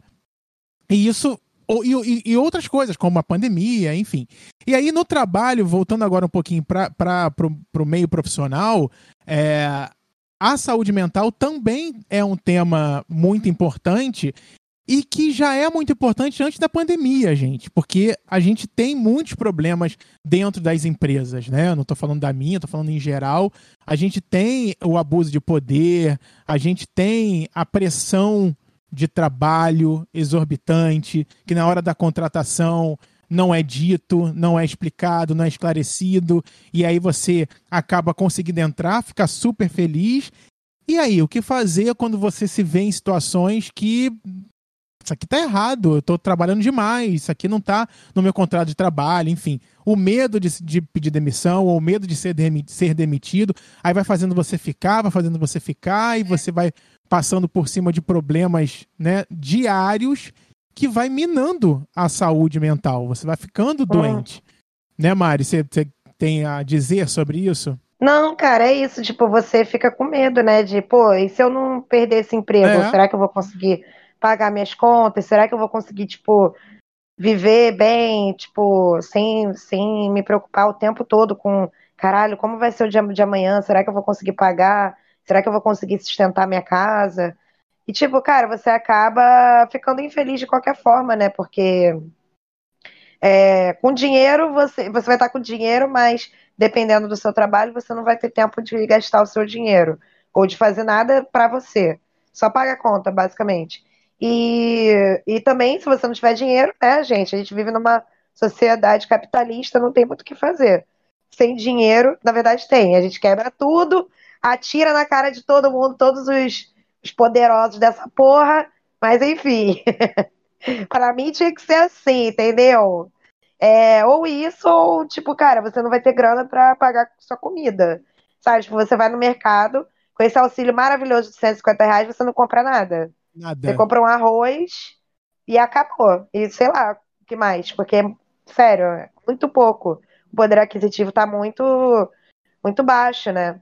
E isso... E, e outras coisas, como a pandemia, enfim. E aí, no trabalho, voltando agora um pouquinho para o meio profissional, é, a saúde mental também é um tema muito importante e que já é muito importante antes da pandemia, gente. Porque a gente tem muitos problemas dentro das empresas, né? Eu não estou falando da minha, estou falando em geral. A gente tem o abuso de poder, a gente tem a pressão de trabalho exorbitante, que na hora da contratação não é dito, não é explicado, não é esclarecido, e aí você acaba conseguindo entrar, fica super feliz. E aí, o que fazer quando você se vê em situações que isso aqui tá errado, eu tô trabalhando demais, isso aqui não tá no meu contrato de trabalho, enfim. O medo de, de pedir demissão, ou o medo de ser, de ser demitido, aí vai fazendo você ficar, vai fazendo você ficar, e você vai passando por cima de problemas, né, diários, que vai minando a saúde mental. Você vai ficando doente. Hum. Né, Mari? Você tem a dizer sobre isso? Não, cara, é isso. Tipo, você fica com medo, né? De, pô, e se eu não perder esse emprego? É. Será que eu vou conseguir pagar minhas contas? Será que eu vou conseguir, tipo, viver bem, tipo, sem, sem me preocupar o tempo todo com, caralho, como vai ser o dia de amanhã? Será que eu vou conseguir pagar? Será que eu vou conseguir sustentar minha casa? E tipo, cara, você acaba ficando infeliz de qualquer forma, né? Porque é, com dinheiro, você, você vai estar com dinheiro, mas dependendo do seu trabalho, você não vai ter tempo de gastar o seu dinheiro. Ou de fazer nada pra você. Só paga a conta, basicamente. E, e também, se você não tiver dinheiro, né, gente? A gente vive numa sociedade capitalista, não tem muito o que fazer. Sem dinheiro, na verdade tem. A gente quebra tudo, atira na cara de todo mundo, todos os, os poderosos dessa porra, mas enfim, pra mim tinha que ser assim, entendeu? É, ou isso, ou tipo, cara, você não vai ter grana pra pagar sua comida, sabe? Tipo, você vai no mercado, com esse auxílio maravilhoso de cento e cinquenta reais, você não compra nada. Nada. Você compra um arroz e acabou. E sei lá, o que mais? Porque, sério, é muito pouco. O poder aquisitivo tá muito, muito baixo, né?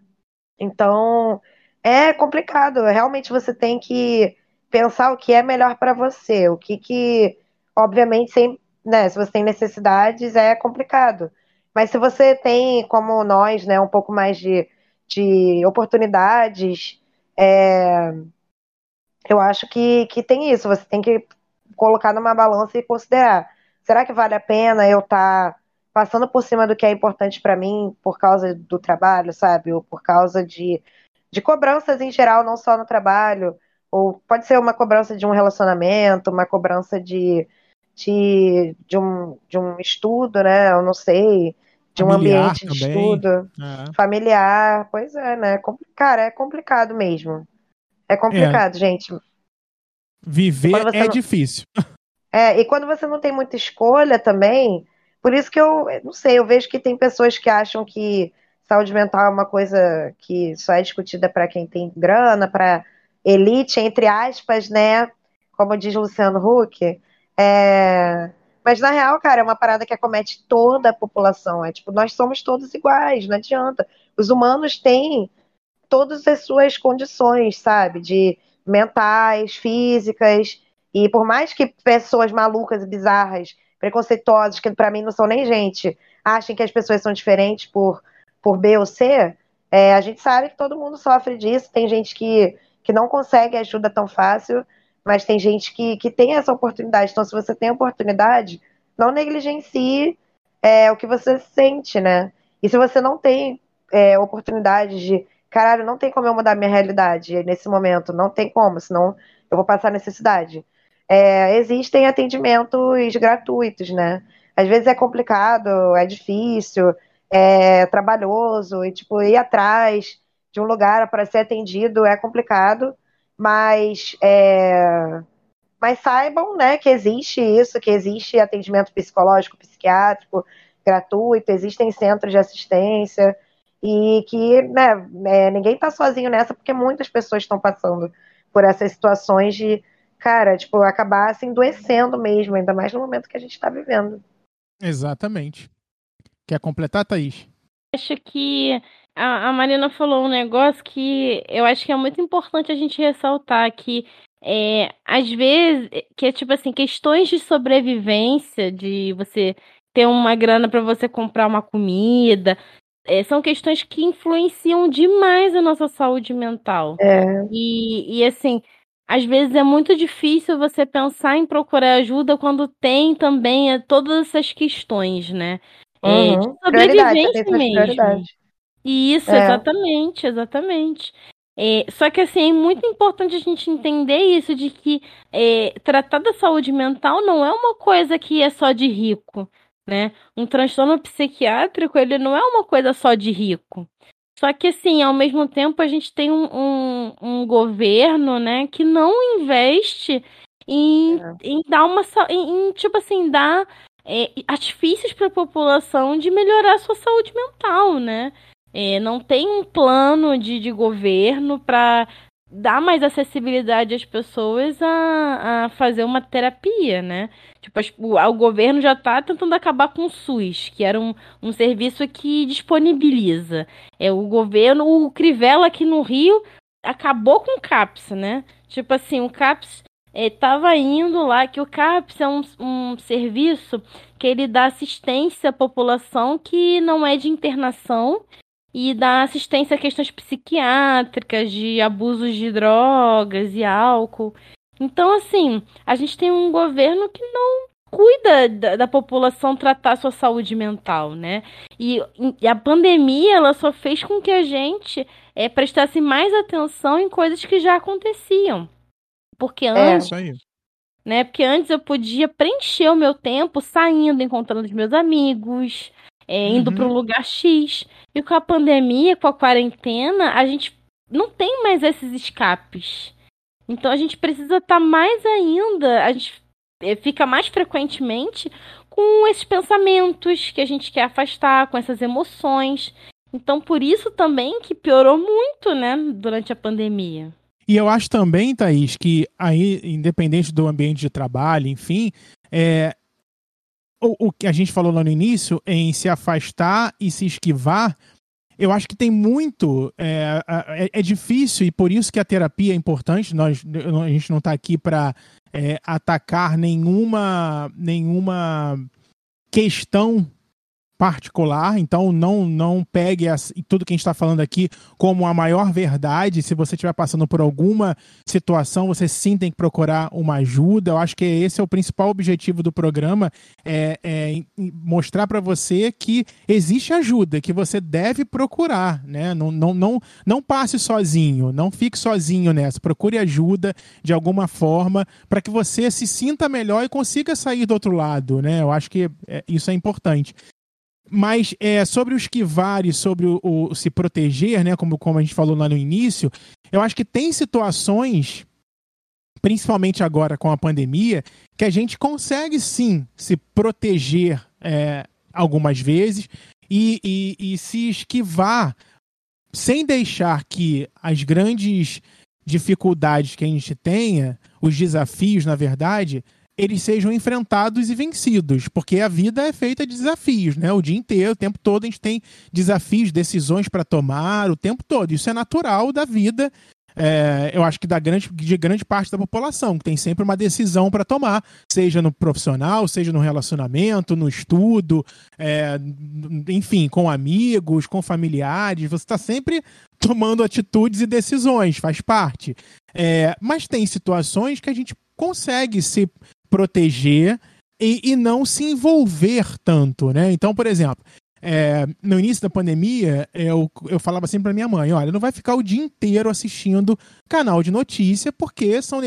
Então, é complicado. Realmente você tem que pensar o que é melhor para você. O que que, obviamente, sem, né, se você tem necessidades, é complicado. Mas se você tem, como nós, né, um pouco mais de, de oportunidades, é, eu acho que, que tem isso. Você tem que colocar numa balança e considerar. Será que vale a pena eu estar tá passando por cima do que é importante pra mim por causa do trabalho, sabe? Ou por causa de, de cobranças em geral, não só no trabalho. Ou pode ser uma cobrança de um relacionamento, uma cobrança de, de, de, um, de um estudo, né? Eu não sei. De um ambiente de estudo. É. Familiar. Pois é, né? Cara, é complicado mesmo. É complicado, é. gente. Viver é não... difícil. É, e quando você não tem muita escolha também... Por isso que eu, não sei, eu vejo que tem pessoas que acham que saúde mental é uma coisa que só é discutida para quem tem grana, para elite, entre aspas, né? Como diz Luciano Huck. É... Mas, na real, cara, é uma parada que acomete toda a população. É tipo, nós somos todos iguais, não adianta. Os humanos têm todas as suas condições, sabe? De mentais, físicas. E por mais que pessoas malucas e bizarras, preconceituosos, que pra mim não são nem gente, achem que as pessoas são diferentes por, por B ou C, é, a gente sabe que todo mundo sofre disso. Tem gente que, que não consegue ajuda tão fácil, mas tem gente que, que tem essa oportunidade. Então, se você tem oportunidade, não negligencie é, o que você sente, né? E se você não tem é, oportunidade de, caralho, não tem como eu mudar minha realidade nesse momento, não tem como, senão eu vou passar necessidade. É, existem atendimentos gratuitos, né? Às vezes é complicado, é difícil, é trabalhoso, e tipo, ir atrás de um lugar para ser atendido é complicado, mas, é, mas saibam, né, que existe isso, que existe atendimento psicológico, psiquiátrico, gratuito, existem centros de assistência, e que, né, é, ninguém tá sozinho nessa, porque muitas pessoas estão passando por essas situações de, cara, tipo, acabar se endoecendo mesmo, ainda mais no momento que a gente está vivendo. Exatamente. Quer completar, Thaís? Acho que a, a Mariana falou um negócio que eu acho que é muito importante a gente ressaltar, que é, às vezes, que é tipo assim, questões de sobrevivência, de você ter uma grana para você comprar uma comida... É, são questões que influenciam demais a nossa saúde mental. É. E, e, assim, às vezes é muito difícil você pensar em procurar ajuda quando tem também é, todas essas questões, né? Uhum. É, de sobrevivência mesmo. Isso, é. exatamente, exatamente. É, só que, assim, é muito importante a gente entender isso, de que é, tratar da saúde mental não é uma coisa que é só de rico. Né? Um transtorno psiquiátrico, ele não é uma coisa só de rico. Só que, assim, ao mesmo tempo, a gente tem um, um, um governo, né, que não investe em, é. em dar uma... Em, tipo assim, dar é, artifícios para a população de melhorar a sua saúde mental, né? É, não tem um plano de, de governo para dar mais acessibilidade às pessoas a, a fazer uma terapia, né? Tipo, o, o governo já está tentando acabar com o SUS, que era um, um serviço que disponibiliza. É, o governo, o Crivella aqui no Rio, acabou com o CAPS, né? Tipo assim, o CAPS estava é, indo lá, que o CAPS é um, um serviço que ele dá assistência à população que não é de internação, e dá assistência a questões psiquiátricas, de abusos de drogas e álcool. Então, assim, a gente tem um governo que não cuida da, da população tratar a sua saúde mental, né? E, e a pandemia, ela só fez com que a gente é, prestasse mais atenção em coisas que já aconteciam. Porque antes... É, né, porque antes eu podia preencher o meu tempo saindo, encontrando os meus amigos... É, indo uhum. para um lugar X. E com a pandemia, com a quarentena, a gente não tem mais esses escapes. Então a gente precisa estar mais ainda, a gente fica mais frequentemente com esses pensamentos que a gente quer afastar, com essas emoções. Então por isso também que piorou muito, né, durante a pandemia. E eu acho também, Thaís, que aí, independente do ambiente de trabalho, enfim, é... o que a gente falou lá no início, em se afastar e se esquivar, eu acho que tem muito, é, é, é difícil, e por isso que a terapia é importante. Nós, a gente não está aqui para é, atacar nenhuma, nenhuma questão particular, então não, não pegue as, tudo que a gente está falando aqui como a maior verdade. Se você estiver passando por alguma situação, você sim tem que procurar uma ajuda. Eu acho que esse é o principal objetivo do programa, é, é mostrar para você que existe ajuda, que você deve procurar, né? Não, não, não, não passe sozinho, não fique sozinho nessa, procure ajuda de alguma forma para que você se sinta melhor e consiga sair do outro lado, né? Eu acho que é, isso é importante. Mas é, sobre o esquivar e sobre o, o se proteger, né, como, como a gente falou lá no início, eu acho que tem situações, principalmente agora com a pandemia, que a gente consegue sim se proteger é, algumas vezes e, e, e se esquivar sem deixar que as grandes dificuldades que a gente tenha, os desafios, na verdade... eles sejam enfrentados e vencidos, porque a vida é feita de desafios, né? O dia inteiro, o tempo todo, a gente tem desafios, decisões para tomar, o tempo todo. Isso é natural da vida, é, eu acho que da grande, de grande parte da população, que tem sempre uma decisão para tomar, seja no profissional, seja no relacionamento, no estudo, é, enfim, com amigos, com familiares. Você está sempre tomando atitudes e decisões, faz parte. É, mas tem situações que a gente consegue se proteger e, e não se envolver tanto, né? Então, por exemplo, É, no início da pandemia, eu, eu falava sempre pra minha mãe, olha, não vai ficar o dia inteiro assistindo canal de notícia, porque são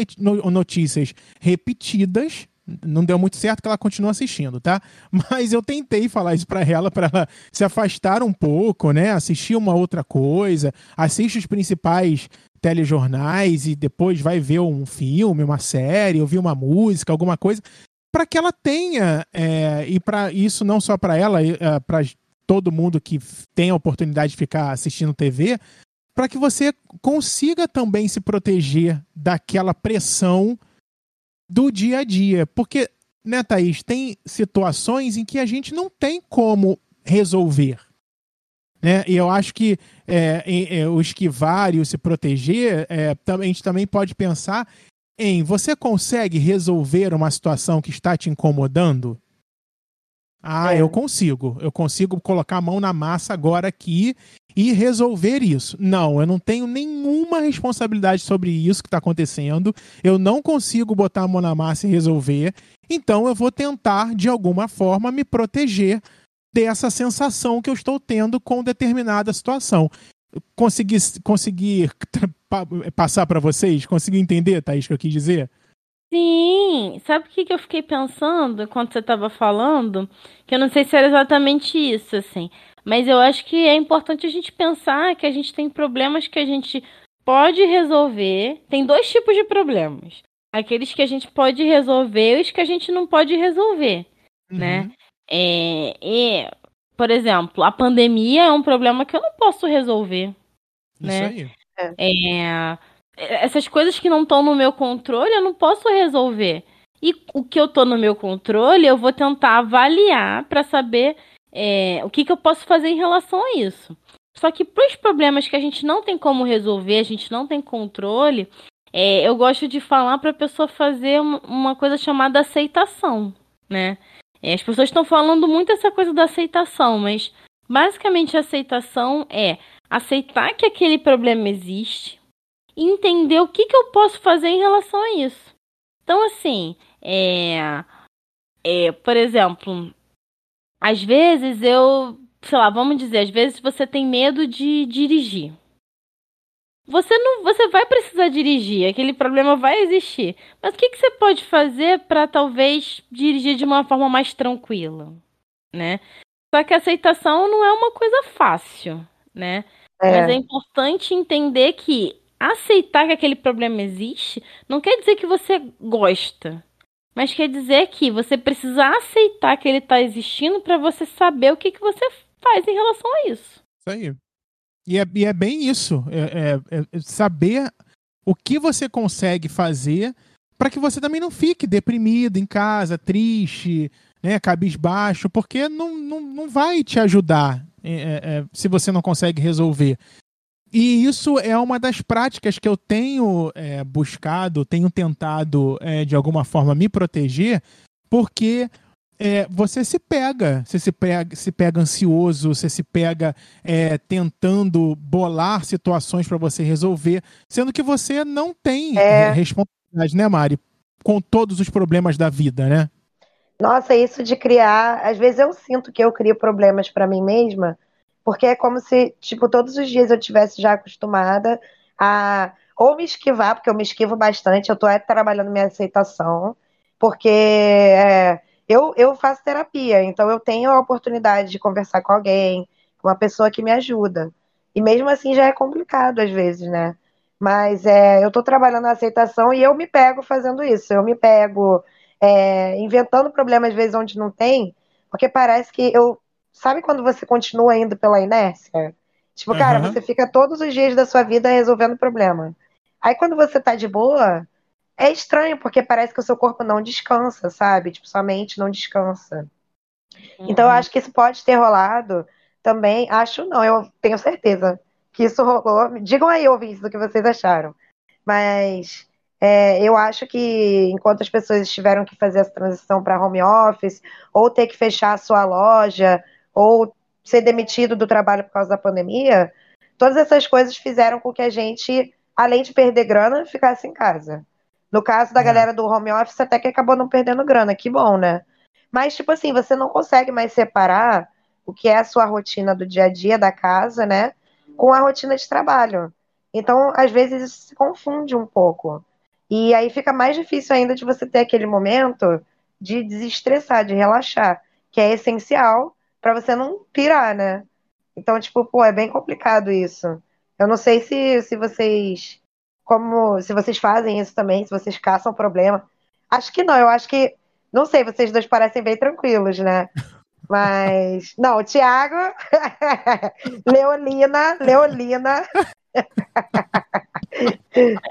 notícias repetidas. Não deu muito certo que ela continua assistindo, tá? Mas eu tentei falar isso pra ela, pra ela se afastar um pouco, né? Assistir uma outra coisa, assiste os principais telejornais e depois vai ver um filme, uma série, ouvir uma música, alguma coisa, para que ela tenha, é, e para isso não só para ela, é, para todo mundo que tem a oportunidade de ficar assistindo T V, para que você consiga também se proteger daquela pressão do dia a dia. Porque, né, Thaís, tem situações em que a gente não tem como resolver. Né? E eu acho que é, é, é, o esquivar e o se proteger, é, a gente também pode pensar em você consegue resolver uma situação que está te incomodando? Ah, é. eu consigo. Eu consigo colocar a mão na massa agora aqui e resolver isso. Não, eu não tenho nenhuma responsabilidade sobre isso que está acontecendo. Eu não consigo botar a mão na massa e resolver. Então eu vou tentar, de alguma forma, me proteger dessa sensação que eu estou tendo com determinada situação. Consegui, consegui passar para vocês? Consegui entender, Thaís, o que eu quis dizer? Sim! Sabe o que eu fiquei pensando quando você estava falando? Que eu não sei se era exatamente isso, assim. Mas eu acho que é importante a gente pensar que a gente tem problemas que a gente pode resolver. Tem dois tipos de problemas. Aqueles que a gente pode resolver e os que a gente não pode resolver, uhum. né? É, é, por exemplo, a pandemia é um problema que eu não posso resolver, né? Isso aí. É, essas coisas que não estão no meu controle, eu não posso resolver. E o que eu estou no meu controle, eu vou tentar avaliar para saber é, o que, que eu posso fazer em relação a isso. Só que para os problemas que a gente não tem como resolver, a gente não tem controle, é, eu gosto de falar para a pessoa fazer uma coisa chamada aceitação, né? As pessoas estão falando muito essa coisa da aceitação, mas basicamente a aceitação é aceitar que aquele problema existe e entender o que, que eu posso fazer em relação a isso. Então, assim, é, é, por exemplo, às vezes eu, sei lá, vamos dizer, às vezes você tem medo de dirigir. Você, não, você vai precisar dirigir, aquele problema vai existir. Mas o que, que você pode fazer para talvez dirigir de uma forma mais tranquila, né? Só que a aceitação não é uma coisa fácil, né? É. Mas é importante entender que aceitar que aquele problema existe não quer dizer que você gosta, mas quer dizer que você precisa aceitar que ele está existindo para você saber o que, que você faz em relação a isso. Isso aí. E é, e é bem isso, é, é, é saber o que você consegue fazer para que você também não fique deprimido em casa, triste, né, cabisbaixo, porque não, não, não vai te ajudar é, é, se você não consegue resolver. E isso é uma das práticas que eu tenho é, buscado, tenho tentado é, de alguma forma me proteger, porque... É, você se pega, você se pega, se pega ansioso, você se pega é, tentando bolar situações para você resolver, sendo que você não tem é... responsabilidade, né, Mari? Com todos os problemas da vida, né? Nossa, isso de criar... Às vezes eu sinto que eu crio problemas para mim mesma, porque é como se, tipo, todos os dias eu estivesse já acostumada a ou me esquivar, porque eu me esquivo bastante, eu tô é, trabalhando minha aceitação, porque... É... Eu, eu faço terapia, então eu tenho a oportunidade de conversar com alguém, uma pessoa que me ajuda. E mesmo assim já é complicado às vezes, né? Mas é, eu tô trabalhando a aceitação e eu me pego fazendo isso. Eu me pego é, inventando problemas às vezes onde não tem, porque parece que eu... Sabe quando você continua indo pela inércia? Tipo, uhum. cara, você fica todos os dias da sua vida resolvendo problema. Aí quando você tá de boa... É estranho, porque parece que o seu corpo não descansa, sabe? Tipo, sua mente não descansa. Uhum. Então, eu acho que isso pode ter rolado também. Acho não, eu tenho certeza que isso rolou. Digam aí, ouvintes, do que vocês acharam. Mas é, eu acho que enquanto as pessoas tiveram que fazer essa transição para home office, ou ter que fechar a sua loja, ou ser demitido do trabalho por causa da pandemia, todas essas coisas fizeram com que a gente, além de perder grana, ficasse em casa. No caso da é. galera do home office, até que acabou não perdendo grana, que bom, né? Mas, tipo assim, você não consegue mais separar o que é a sua rotina do dia a dia da casa, né, com a rotina de trabalho. Então, às vezes, isso se confunde um pouco. E aí fica mais difícil ainda de você ter aquele momento de desestressar, de relaxar, que é essencial para você não pirar, né? Então, tipo, pô, é bem complicado isso. Eu não sei se, se vocês... Como, se vocês fazem isso também, se vocês caçam problema. Acho que não, eu acho que... Não sei, vocês dois parecem bem tranquilos, né? Mas... Não, o Thiago... Leolina, Leolina...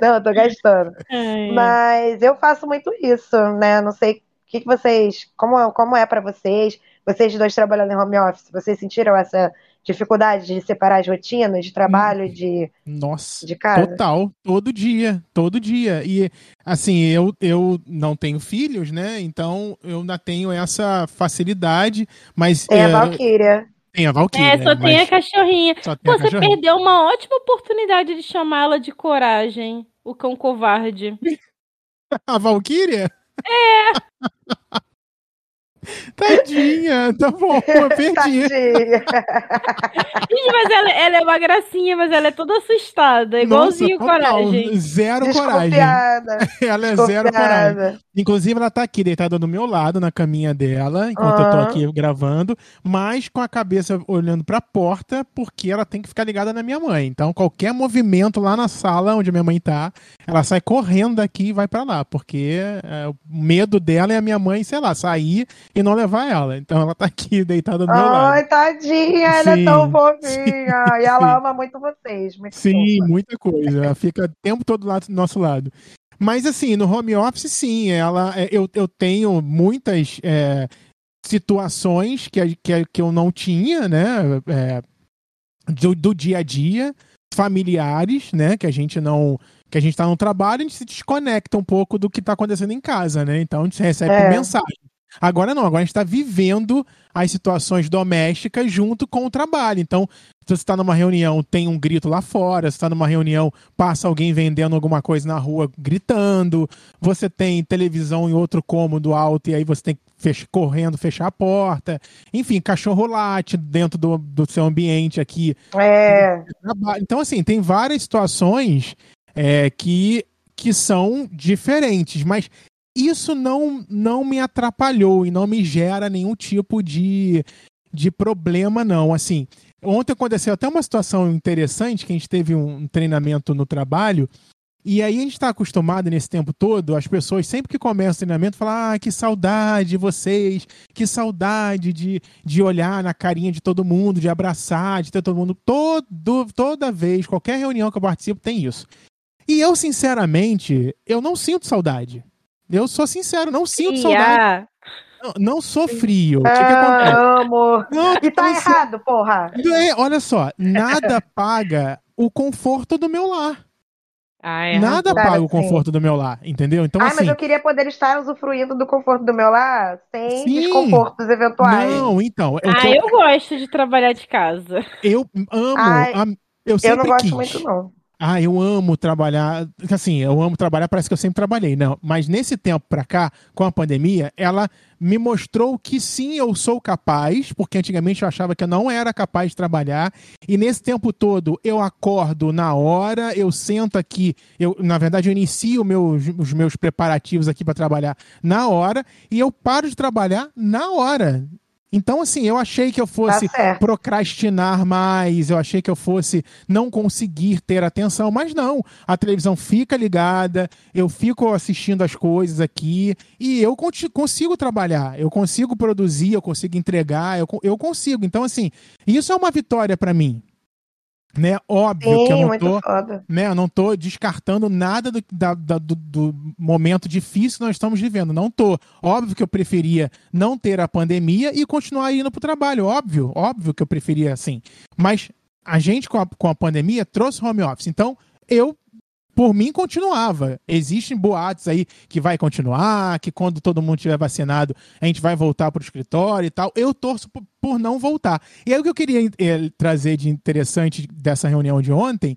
Não, eu tô gastando. Ai. Mas eu faço muito isso, né? Não sei o que, que vocês... Como, como é pra vocês? Vocês dois trabalhando em home office, vocês sentiram essa... dificuldade de separar as rotinas de trabalho, de, Nossa, de casa? Total, todo dia, todo dia. E, assim, eu, eu não tenho filhos, né? Então, eu ainda tenho essa facilidade, mas... Tem é, a Valkyria. Tem a Valkyria. É, só tem a cachorrinha. Tem Pô, a você cachorrinha. Perdeu uma ótima oportunidade de chamá-la de coragem, o cão covarde. A Valkyria? É! Tadinha, tá bom, eu perdi. Tadinha. Mas ela, ela é uma gracinha, mas ela é toda assustada, igualzinho. Nossa, coragem. Zero coragem. Ela é zero coragem. Inclusive, ela tá aqui deitada do meu lado, na caminha dela, enquanto uhum. eu tô aqui gravando, mas com a cabeça olhando pra porta, porque ela tem que ficar ligada na minha mãe. Então, qualquer movimento lá na sala onde minha mãe tá, ela sai correndo daqui e vai pra lá, porque é, o medo dela é a minha mãe, sei lá, sair e não levar ela. Então ela tá aqui deitada do meu lado. Ai, tadinha, ela sim, é tão fofinha. Sim, e ela sim. ama muito vocês. Muito sim, fofa. Muita coisa. Ela fica o tempo todo lá do nosso lado. Mas assim, no home office, sim, ela, eu, eu tenho muitas é, situações que, que, que eu não tinha, né? É, do, do dia a dia, familiares, né? Que a gente não... que a gente tá no trabalho, a gente se desconecta um pouco do que tá acontecendo em casa, né? Então a gente recebe é. mensagem. Agora não, agora a gente está vivendo as situações domésticas junto com o trabalho. Então, se você está numa reunião, tem um grito lá fora. Se está numa reunião, passa alguém vendendo alguma coisa na rua, gritando. Você tem televisão em outro cômodo alto e aí você tem que fech- correndo, fechar a porta. Enfim, cachorro late dentro do, do seu ambiente aqui. É. Então, assim, tem várias situações é, que, que são diferentes, mas... Isso não, não me atrapalhou e não me gera nenhum tipo de, de problema, não. Assim, ontem aconteceu até uma situação interessante, que a gente teve um treinamento no trabalho, e aí a gente está acostumado nesse tempo todo, as pessoas sempre que começam o treinamento falam: ah, que saudade de vocês, que saudade de, de olhar na carinha de todo mundo, de abraçar, de ter todo mundo. Todo, toda vez, qualquer reunião que eu participo tem isso. E eu, sinceramente, eu não sinto saudade. Eu sou sincero, não sinto Fria. saudade. Não, não sou frio. Ah, amor. Não, e tá assim, errado, porra. É, olha só, nada paga o conforto do meu lar. Ah, é. Nada claro, paga sim. o conforto do meu lar, entendeu? Então, ah, assim, mas eu queria poder estar usufruindo do conforto do meu lar sem sim. desconfortos eventuais. Não, então. Eu ah, tô... eu gosto de trabalhar de casa. Eu amo. Ai, a... Eu, eu não gosto quis. muito, não. Ah, eu amo trabalhar, assim, eu amo trabalhar, parece que eu sempre trabalhei, não. Mas nesse tempo pra cá, com a pandemia, ela me mostrou que sim, eu sou capaz, porque antigamente eu achava que eu não era capaz de trabalhar, e nesse tempo todo eu acordo na hora, eu sento aqui, eu, na verdade eu inicio meus, os meus preparativos aqui pra trabalhar na hora, e eu paro de trabalhar na hora. Então, assim, eu achei que eu fosse tá procrastinar mais, eu achei que eu fosse não conseguir ter atenção, mas não. A televisão fica ligada, eu fico assistindo as coisas aqui e eu consigo trabalhar, eu consigo produzir, eu consigo entregar, eu, eu consigo. Então, assim, isso é uma vitória pra mim. Né? Óbvio Sim, que eu não, tô, né? eu não tô descartando nada do, da, da, do, do momento difícil que nós estamos vivendo, não tô. Óbvio que eu preferia não ter a pandemia e continuar indo pro trabalho, óbvio, óbvio que eu preferia assim, mas a gente com a, com a pandemia trouxe home office, então eu, por mim, continuava. Existem boatos aí que vai continuar, que quando todo mundo estiver vacinado, a gente vai voltar pro escritório e tal. Eu torço por não voltar. E aí o que eu queria eh, trazer de interessante dessa reunião de ontem,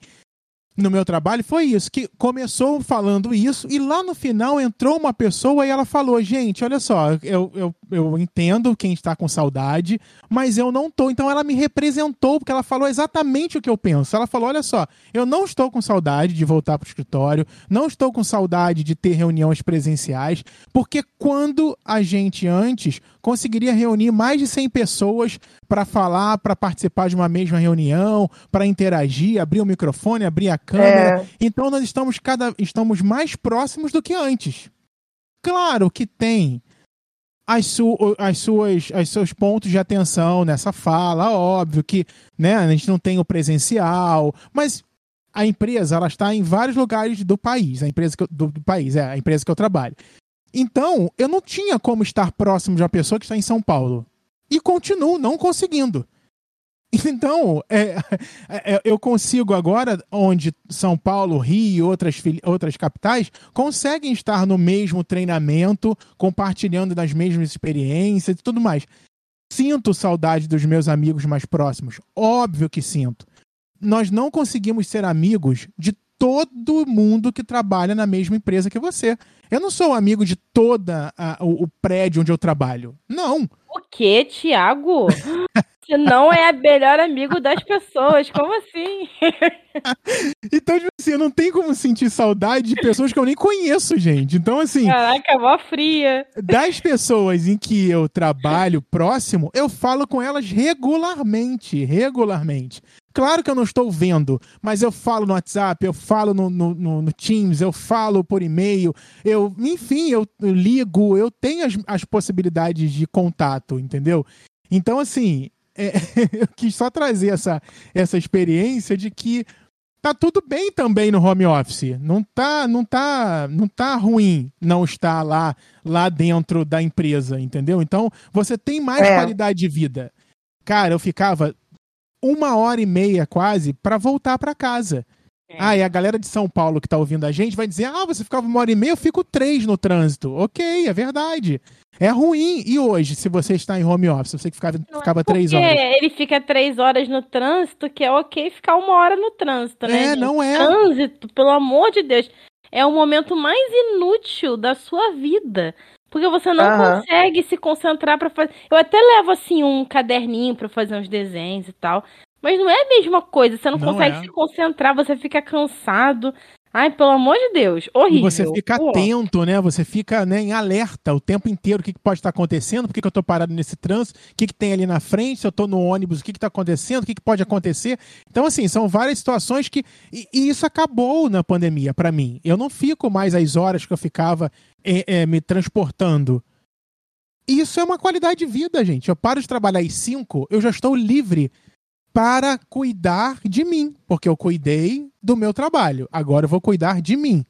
no meu trabalho, foi isso, que começou falando isso e lá no final entrou uma pessoa e ela falou: gente, olha só, eu, eu, eu entendo quem está com saudade, mas eu não tô. Então ela me representou, porque ela falou exatamente o que eu penso. Ela falou, olha só, eu não estou com saudade de voltar pro escritório, não estou com saudade de ter reuniões presenciais, porque quando a gente antes conseguiria reunir mais de cem pessoas para falar, para participar de uma mesma reunião, para interagir, abrir o microfone, abrir a câmera. É. Então nós estamos, cada, estamos mais próximos do que antes. Claro que tem as, su, as suas, as seus pontos de atenção nessa fala, óbvio que, né, a gente não tem o presencial, mas a empresa ela está em vários lugares do país, a empresa que eu, do, do país, é a empresa que eu trabalho. Então, eu não tinha como estar próximo de uma pessoa que está em São Paulo. E continuo não conseguindo. Então, é, é, eu consigo agora, onde São Paulo, Rio e outras, outras capitais conseguem estar no mesmo treinamento, compartilhando das mesmas experiências e tudo mais. Sinto saudade dos meus amigos mais próximos. Óbvio que sinto. Nós não conseguimos ser amigos de todo mundo que trabalha na mesma empresa que você. Eu não sou amigo de todo o, o prédio onde eu trabalho. Não. O quê, Thiago? Você não é o melhor amigo das pessoas. Como assim? Então, tipo assim, eu não tenho como sentir saudade de pessoas que eu nem conheço, gente. Então, assim... Caraca, mó fria. Das pessoas em que eu trabalho próximo, eu falo com elas regularmente. Regularmente. Claro que eu não estou vendo, mas eu falo no WhatsApp, eu falo no, no, no, no Teams, eu falo por e-mail, eu, enfim, eu, eu ligo, eu tenho as, as possibilidades de contato, entendeu? Então, assim, é, eu quis só trazer essa, essa experiência de que tá tudo bem também no home office, não tá, não tá, não tá ruim não estar lá, lá dentro da empresa, entendeu? Então, você tem mais é. qualidade de vida. Cara, eu ficava... uma hora e meia quase, para voltar para casa. É. Ah, e a galera de São Paulo que tá ouvindo a gente vai dizer, ah, você ficava uma hora e meia, eu fico três no trânsito. Ok, é verdade. É ruim. E hoje, se você está em home office, você que ficava, ficava três horas. Porque ele fica três horas no trânsito, que é ok ficar uma hora no trânsito, né? É, não é. Trânsito, pelo amor de Deus, é o momento mais inútil da sua vida. Porque você não uhum. consegue se concentrar pra fazer... Eu até levo, assim, um caderninho pra fazer uns desenhos e tal. Mas não é a mesma coisa. Você não, não consegue é. se concentrar, você fica cansado. Ai, pelo amor de Deus. Horrível. E você fica Pô. atento, né? Você fica, né, em alerta o tempo inteiro. O que, que pode estar acontecendo? Por que, que eu tô parado nesse trânsito? O que, que tem ali na frente? Se eu tô no ônibus, o que, que tá acontecendo? O que, que pode acontecer? Então, assim, são várias situações que... E, e isso acabou na pandemia, pra mim. Eu não fico mais as horas que eu ficava... É, é, me transportando. Isso é uma qualidade de vida, gente. Eu paro de trabalhar às cinco, eu já estou livre para cuidar de mim, porque eu cuidei do meu trabalho. Agora eu vou cuidar de mim.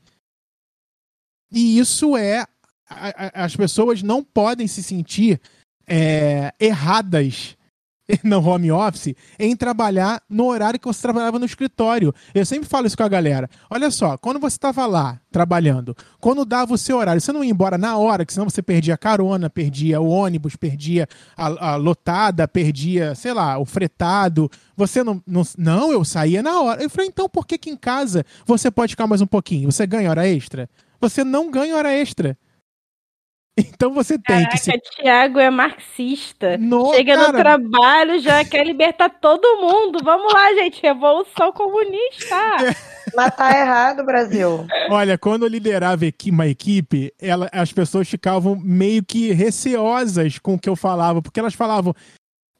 E isso é... A, a, as pessoas não podem se sentir é, erradas no home office em trabalhar no horário que você trabalhava no escritório. Eu sempre falo isso com a galera. Olha só, quando você estava lá trabalhando, quando dava o seu horário, você não ia embora na hora, que senão você perdia a carona, perdia o ônibus, perdia a, a lotada, perdia, sei lá, o fretado. Você não, não... Não, eu saía na hora. Eu falei, então por que que em casa você pode ficar mais um pouquinho? Você ganha hora extra? Você não ganha hora extra. Então você tem Caraca, que se... Thiago é marxista. No, Chega cara... no trabalho, já quer libertar todo mundo. Vamos lá, gente, revolução comunista. É. Mas tá errado, Brasil. Olha, quando eu liderava uma equipe, ela, as pessoas ficavam meio que receosas com o que eu falava, porque elas falavam,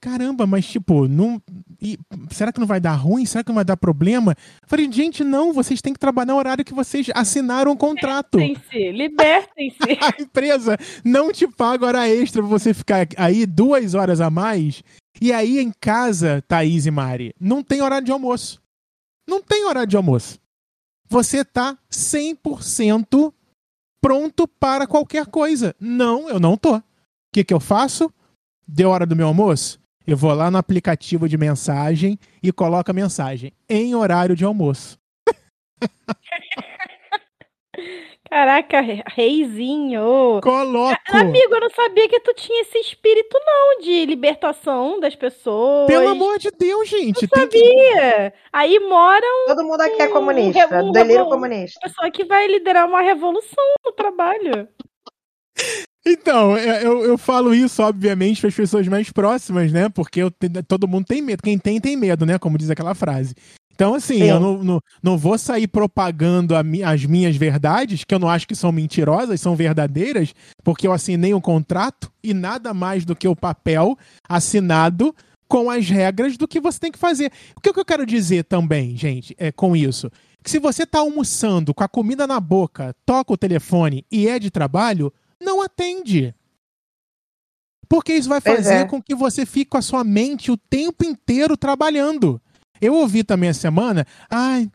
caramba, mas tipo, não... e, será que não vai dar ruim? Será que não vai dar problema? Eu falei, gente, não, vocês têm que trabalhar no horário que vocês assinaram o contrato. Libertem-se, libertem-se. A empresa não te paga hora extra pra você ficar aí duas horas a mais. E aí em casa, Thaís e Mari, não tem horário de almoço. Não tem horário de almoço. Você tá cem por cento pronto para qualquer coisa. Não, eu não tô. O que que eu faço? Deu hora do meu almoço? Eu vou lá no aplicativo de mensagem e coloco a mensagem em horário de almoço. Caraca, reizinho. Coloco. Amigo, eu não sabia que tu tinha esse espírito, não, de libertação das pessoas. Pelo amor de Deus, gente. Não sabia. Que... Aí mora um... Todo mundo aqui é comunista, um... delírio comunista. Uma pessoa que vai liderar uma revolução no trabalho. Então, eu, eu falo isso, obviamente, para as pessoas mais próximas, né? Porque eu, todo mundo tem medo. Quem tem, tem medo, né? Como diz aquela frase. Então, assim, eu, eu não, não, não vou sair propagando a mi, as minhas verdades, que eu não acho que são mentirosas, são verdadeiras, porque eu assinei um contrato e nada mais do que o papel assinado com as regras do que você tem que fazer. O que eu quero dizer também, gente, é, com isso, que se você está almoçando com a comida na boca, toca o telefone e é de trabalho, não atende. Porque isso vai fazer uhum. com que você fique com a sua mente o tempo inteiro trabalhando. Eu ouvi também essa semana, ai,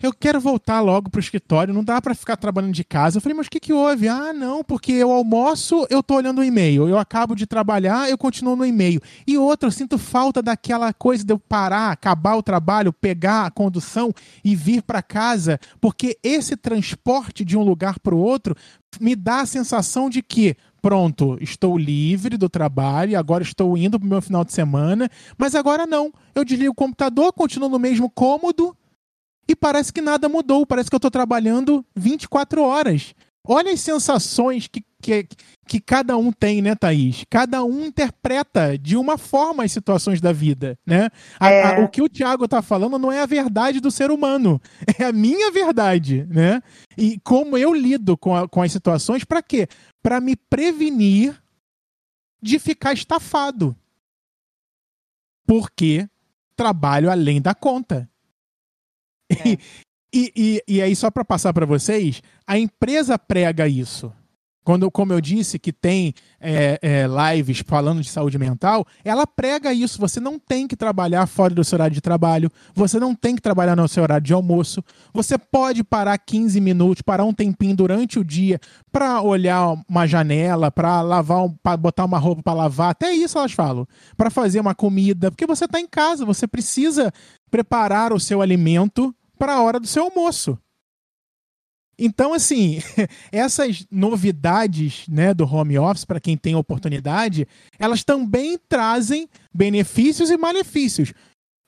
eu quero voltar logo pro escritório, não dá pra ficar trabalhando de casa. Eu falei, mas o que que houve? Ah, não, porque eu almoço, eu tô olhando o e-mail. Eu acabo de trabalhar, eu continuo no e-mail. E outra, eu sinto falta daquela coisa de eu parar, acabar o trabalho, pegar a condução e vir pra casa, porque esse transporte de um lugar pro outro me dá a sensação de que, pronto, estou livre do trabalho, agora estou indo pro meu final de semana, mas agora não. Eu desligo o computador, continuo no mesmo cômodo e parece que nada mudou, parece que eu estou trabalhando vinte e quatro horas. Olha as sensações que, que, que cada um tem, né, Thaís? Cada um interpreta de uma forma as situações da vida, né? A, é. a, o que o Thiago está falando não é a verdade do ser humano, é a minha verdade, né? E como eu lido com, a, com as situações, para quê? Para me prevenir de ficar estafado. Porque trabalho além da conta. É. E, e, e, e aí, só para passar para vocês, a empresa prega isso. Quando, como eu disse, que tem é, é, lives falando de saúde mental, ela prega isso. Você não tem que trabalhar fora do seu horário de trabalho, você não tem que trabalhar no seu horário de almoço, você pode parar quinze minutos, parar um tempinho durante o dia para olhar uma janela, para lavar, para botar uma roupa para lavar, até isso elas falam, para fazer uma comida, porque você está em casa, você precisa preparar o seu alimento para a hora do seu almoço. Então, assim, essas novidades, né, do home office, para quem tem oportunidade, elas também trazem benefícios e malefícios.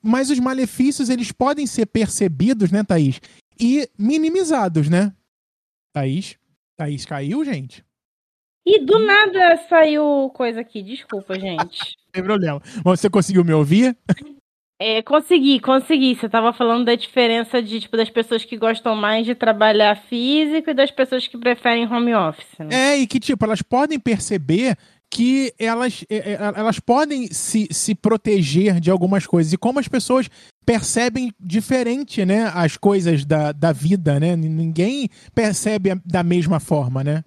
Mas os malefícios, eles podem ser percebidos, né, Thaís? E minimizados, né? Thaís? Thaís caiu, gente? E do nada saiu coisa aqui, desculpa, gente. Não tem problema. Você conseguiu me ouvir? É, consegui, consegui. Você estava falando da diferença de, tipo, das pessoas que gostam mais de trabalhar físico e das pessoas que preferem home office, né? É, e que, tipo, elas podem perceber que elas, elas podem se, se proteger de algumas coisas. E como as pessoas percebem diferente, né, as coisas da, da vida, né? Ninguém percebe da mesma forma, né?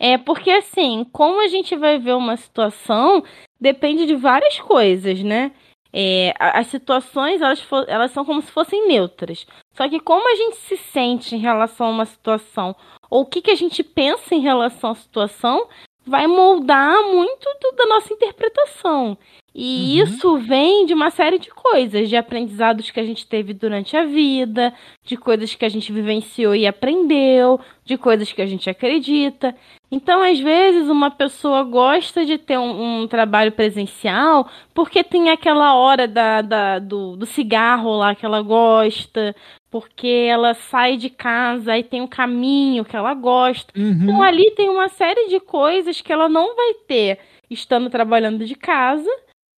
É, porque, assim, como a gente vai ver uma situação, depende de várias coisas, né? É, as situações, elas, for, elas são como se fossem neutras. Só que como a gente se sente em relação a uma situação, ou o que, que a gente pensa em relação à situação, vai moldar muito do, da nossa interpretação. E uhum. isso vem de uma série de coisas, de aprendizados que a gente teve durante a vida, de coisas que a gente vivenciou e aprendeu, de coisas que a gente acredita. Então, às vezes, uma pessoa gosta de ter um, um trabalho presencial porque tem aquela hora da, da, do, do cigarro lá que ela gosta, porque ela sai de casa e tem um caminho que ela gosta. Uhum. Então, ali tem uma série de coisas que ela não vai ter estando trabalhando de casa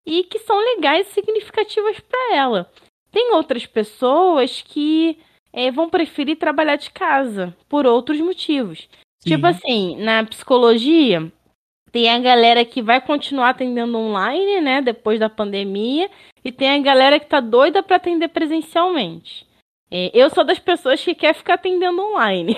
e que são legais e significativas para ela. Tem outras pessoas que é, vão preferir trabalhar de casa por outros motivos. Sim. Tipo assim, na psicologia, tem a galera que vai continuar atendendo online, né, depois da pandemia, e tem a galera que tá doida para atender presencialmente. É, eu sou das pessoas que quer ficar atendendo online.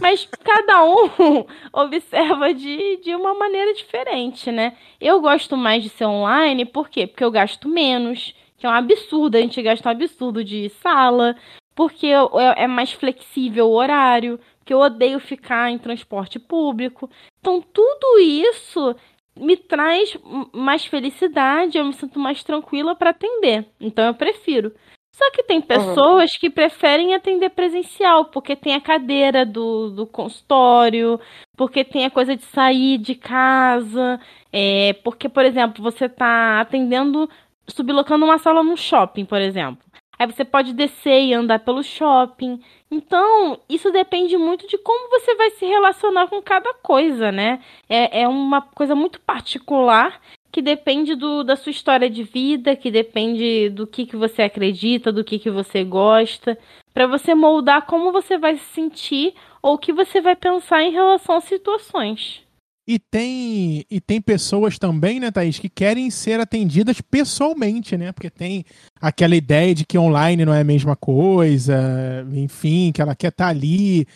Mas cada um observa de, de uma maneira diferente, né? Eu gosto mais de ser online, por quê? Porque eu gasto menos, que é um absurdo, a gente gasta um absurdo de sala, porque eu, eu, é mais flexível o horário, que eu odeio ficar em transporte público. Então, tudo isso me traz mais felicidade, eu me sinto mais tranquila para atender. Então, eu prefiro. Só que tem pessoas uhum. que preferem atender presencial, porque tem a cadeira do, do consultório, porque tem a coisa de sair de casa, é, porque, por exemplo, você está atendendo, sublocando uma sala num shopping, por exemplo. Aí você pode descer e andar pelo shopping. Então, isso depende muito de como você vai se relacionar com cada coisa, né? É, é uma coisa muito particular que depende do, da sua história de vida, que depende do que, que você acredita, do que, que você gosta, para você moldar como você vai se sentir ou o que você vai pensar em relação a situações. E tem, e tem pessoas também, né, Thaís, que querem ser atendidas pessoalmente, né? Porque tem aquela ideia de que online não é a mesma coisa, enfim, que ela quer estar ali,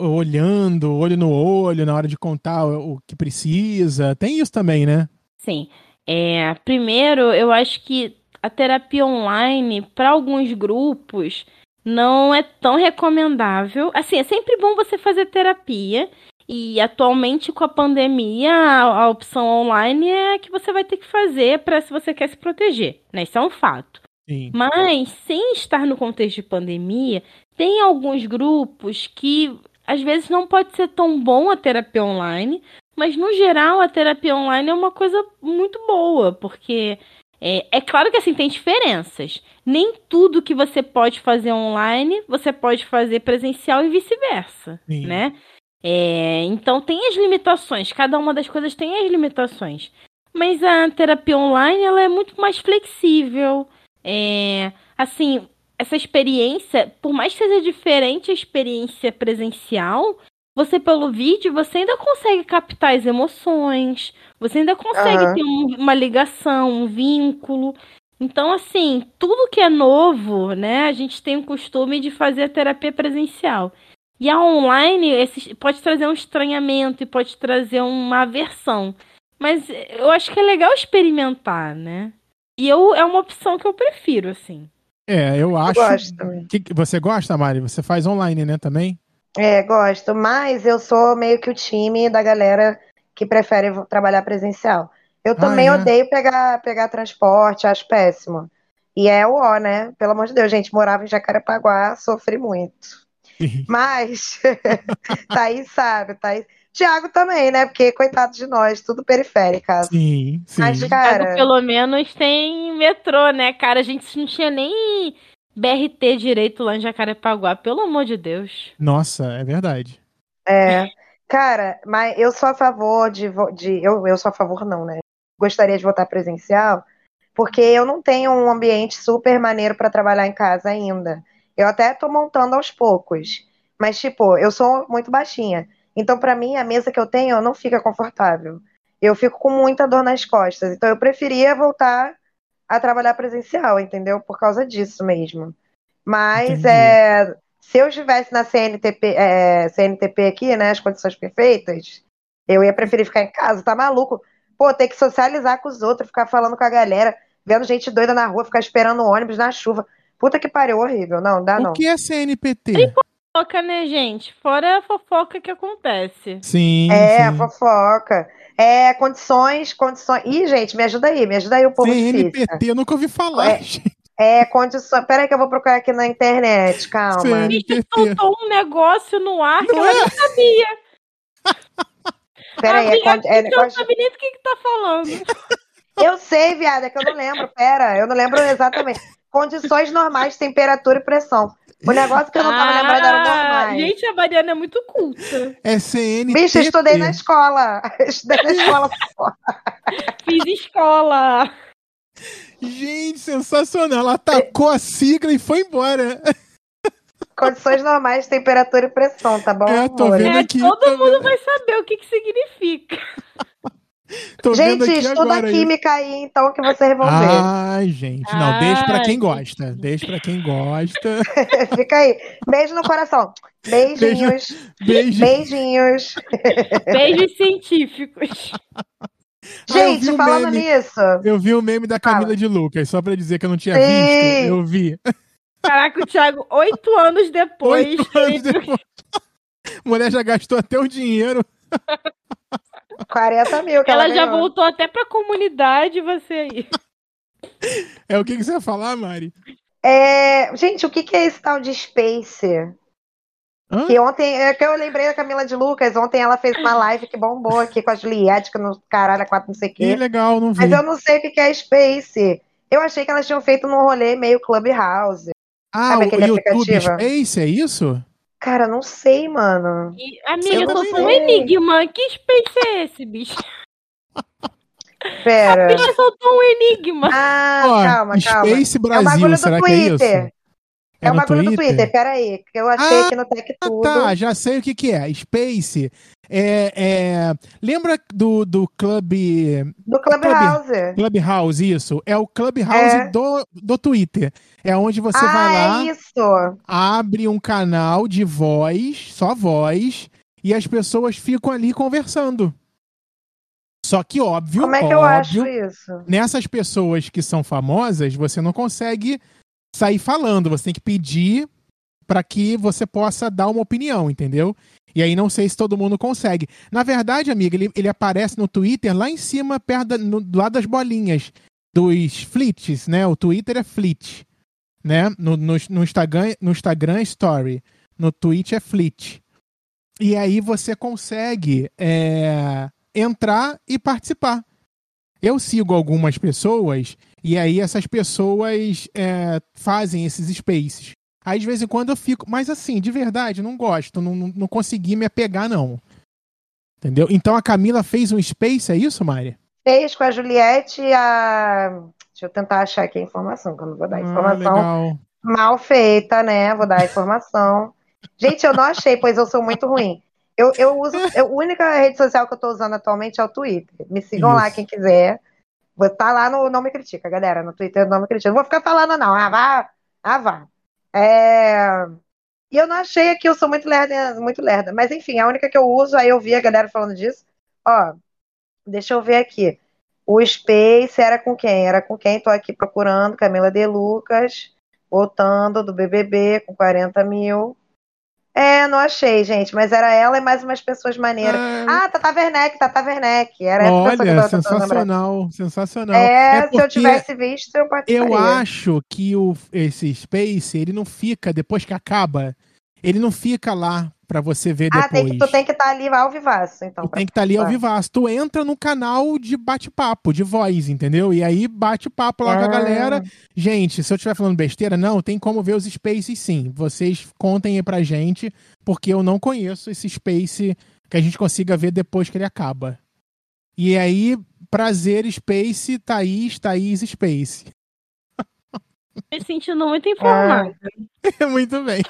olhando, olho no olho, na hora de contar o que precisa. Tem isso também, né? Sim. É, primeiro, eu acho que a terapia online, para alguns grupos, não é tão recomendável. Assim, é sempre bom você fazer terapia. E atualmente com a pandemia, a, a opção online é a que você vai ter que fazer para se você quer se proteger, né? Isso é um fato. Sim. Mas, sem estar no contexto de pandemia, tem alguns grupos que, às vezes, não pode ser tão bom a terapia online, mas, no geral, a terapia online é uma coisa muito boa, porque... É, é claro que, assim, tem diferenças. Nem tudo que você pode fazer online, você pode fazer presencial e vice-versa, Sim. né? É, então tem as limitações, cada uma das coisas tem as limitações, mas a terapia online ela é muito mais flexível. É, assim, essa experiência, por mais que seja diferente a experiência presencial, você pelo vídeo você ainda consegue captar as emoções, você ainda consegue uhum. ter um, uma ligação, um vínculo. Então, assim, tudo que é novo, né, a gente tem o costume de fazer a terapia presencial. E a online esse, pode trazer um estranhamento e pode trazer uma aversão. Mas eu acho que é legal experimentar, né? E eu, é uma opção que eu prefiro, assim. É, eu acho... Eu gosto também. Que, você gosta, Mari? Você faz online, né, também? É, gosto. Mas eu sou meio que o time da galera que prefere trabalhar presencial. Eu também ah, é. odeio pegar, pegar transporte, acho péssimo. E é o ó, né? Pelo amor de Deus, gente, morava em Jacarepaguá, sofri muito. Mas, Thaís sabe, Thaís... Thiago também, né? Porque, coitado de nós, tudo periférica. Sim, sim. Mas, cara... Thiago, pelo menos tem metrô, né, cara? A gente não tinha nem B R T direito lá em Jacarepaguá, pelo amor de Deus. Nossa, é verdade. É, cara, mas eu sou a favor de... de eu, eu sou a favor não, né? Gostaria de votar presencial, porque eu não tenho um ambiente super maneiro pra trabalhar em casa ainda. Eu até tô montando aos poucos. Mas, tipo, eu sou muito baixinha. Então, pra mim, a mesa que eu tenho não fica confortável. Eu fico com muita dor nas costas. Então, eu preferia voltar a trabalhar presencial, entendeu? Por causa disso mesmo. Mas, é, se eu estivesse na C N T P, é, C N T P aqui, né? As condições perfeitas, eu ia preferir ficar em casa. Tá maluco? Pô, ter que socializar com os outros, ficar falando com a galera, vendo gente doida na rua, ficar esperando o ônibus na chuva. Puta que pariu, horrível. Não, dá não. O que é C N P T? Tem fofoca, né, gente? Fora a fofoca que acontece. Sim, É, sim. a fofoca. É, condições, condições... Ih, gente, me ajuda aí, me ajuda aí o povo C N P T, difícil. C N P T, eu nunca ouvi falar, é, gente. É, condições... Peraí que eu vou procurar aqui na internet, calma. C N P T. A gente soltou um negócio no ar que não ela é? não sabia. Peraí, é... Con... é negócio... Eu não sabia nem do que que tá falando. Eu sei, viada, é que eu não lembro, pera, eu não lembro exatamente. Condições normais, temperatura e pressão. O negócio que eu não tava ah, lembrando era normais. Gente, a Mariana é muito culta. É C N T T. Bicho, eu estudei na escola. Estudei na escola. Fiz escola. Gente, sensacional. Ela atacou a sigla e foi embora. Condições normais, temperatura e pressão, tá bom? É, tô vendo aqui, é, todo tô mundo vendo. Vai saber o que que significa. Tô gente, estuda a química aí, então, que vocês vão ver. Ai, gente, não, Ai, deixa pra quem gosta. Deixa pra quem gosta. Fica aí. Beijo no coração. Beijinhos. Beijo. Beijinhos. Beijos científicos. Gente, ah, falando meme, nisso. Eu vi o meme da Camila Fala. de Lucas, só pra dizer que eu não tinha Sim. visto. Eu vi. Caraca, o Thiago, oito anos depois. Oito anos depois. A mulher já gastou até o dinheiro. quarenta mil que ela, ela já ganhou. Voltou até pra comunidade, você aí. É o que, que você ia falar, Mari? É, gente, o que, que é esse tal de Space? Hã? Que ontem, é que eu lembrei da Camila de Lucas, ontem ela fez uma live que bombou aqui com a Juliette, que no caralho, a quatro não sei o quê. Que legal, não vi. Mas eu não sei o que, que é Space. Eu achei que elas tinham feito num rolê meio Clubhouse. Ah, sabe aquele aplicativo? Space, é isso? Cara, não sei, mano. E, amiga, eu, eu sou um enigma. Que Space é esse, bicho? Pera. A bicha soltou um enigma. Ah, ó, calma, calma. Space Brasil, é um bagulho do será Twitter. Que é isso? É, é um bagulho Twitter? do Twitter, peraí, que eu achei ah, aqui no Tech Tudo. Tá, já sei o que que é. Space. É, é... Lembra do, do Clube... Do Clubhouse. Clubhouse, isso. É o Clubhouse é. do, do Twitter. É onde você ah, vai lá, é isso. abre um canal de voz, só voz, e as pessoas ficam ali conversando. Só que, óbvio, Como é que óbvio, eu acho isso? nessas pessoas que são famosas, você não consegue... sair falando, você tem que pedir para que você possa dar uma opinião, entendeu? E aí não sei se todo mundo consegue. Na verdade, amiga, ele, ele aparece no Twitter lá em cima, perto da, no, do lado das bolinhas, dos flits, né? O Twitter é flit, né? No, no, no, Instagram, no Instagram é story, no Twitch é flit. E aí você consegue é, entrar e participar. Eu sigo algumas pessoas... E aí essas pessoas é, fazem esses spaces. Aí de vez em quando eu fico... Mas assim, de verdade, não gosto. Não, não, não consegui me apegar, não. Entendeu? Então a Camila fez um space, é isso, Mari? Fez com a Juliette e a... Deixa eu tentar achar aqui a informação, que eu não vou dar informação ah, mal feita, né? Vou dar a informação. Gente, eu não achei, pois eu sou muito ruim. Eu, eu uso... Eu, a única rede social que eu tô usando atualmente é o Twitter. Me sigam isso. lá, quem quiser. Vou tá lá no Não Me Critica, galera. No Twitter Não Me Critica. Não vou ficar falando, não. Ah, vá. Ah, vá. É... E eu não achei aqui. Eu sou muito lerda, muito lerda. Mas, enfim, a única que eu uso, aí eu vi a galera falando disso. Ó, deixa eu ver aqui. O Space era com quem? Era com quem? Tô aqui procurando. Camila De Lucas. Voltando do B B B com quarenta mil. É, não achei, gente. Mas era ela e mais umas pessoas maneiras. Ah, ah Tata Werneck, Tata Werneck. Era essa Olha, pessoa que eu sensacional, sensacional. É, é se eu tivesse visto, eu participaria. Eu acho que o, esse Space, ele não fica, depois que acaba, ele não fica lá pra você ver ah, depois. Ah, tem que, tu tem que estar tá ali ao vivaço, então. Tu tem que estar tá ali ao vivaço. Tu entra no canal de bate-papo, de voz, entendeu? E aí bate papo lá ah. com a galera. Gente, se eu estiver falando besteira, não, tem como ver os spaces sim. Vocês contem aí pra gente, porque eu não conheço esse space que a gente consiga ver depois que ele acaba. E aí, prazer, space, Thaís, Thaís, space. Me sentindo muito informada. Ah. Muito bem.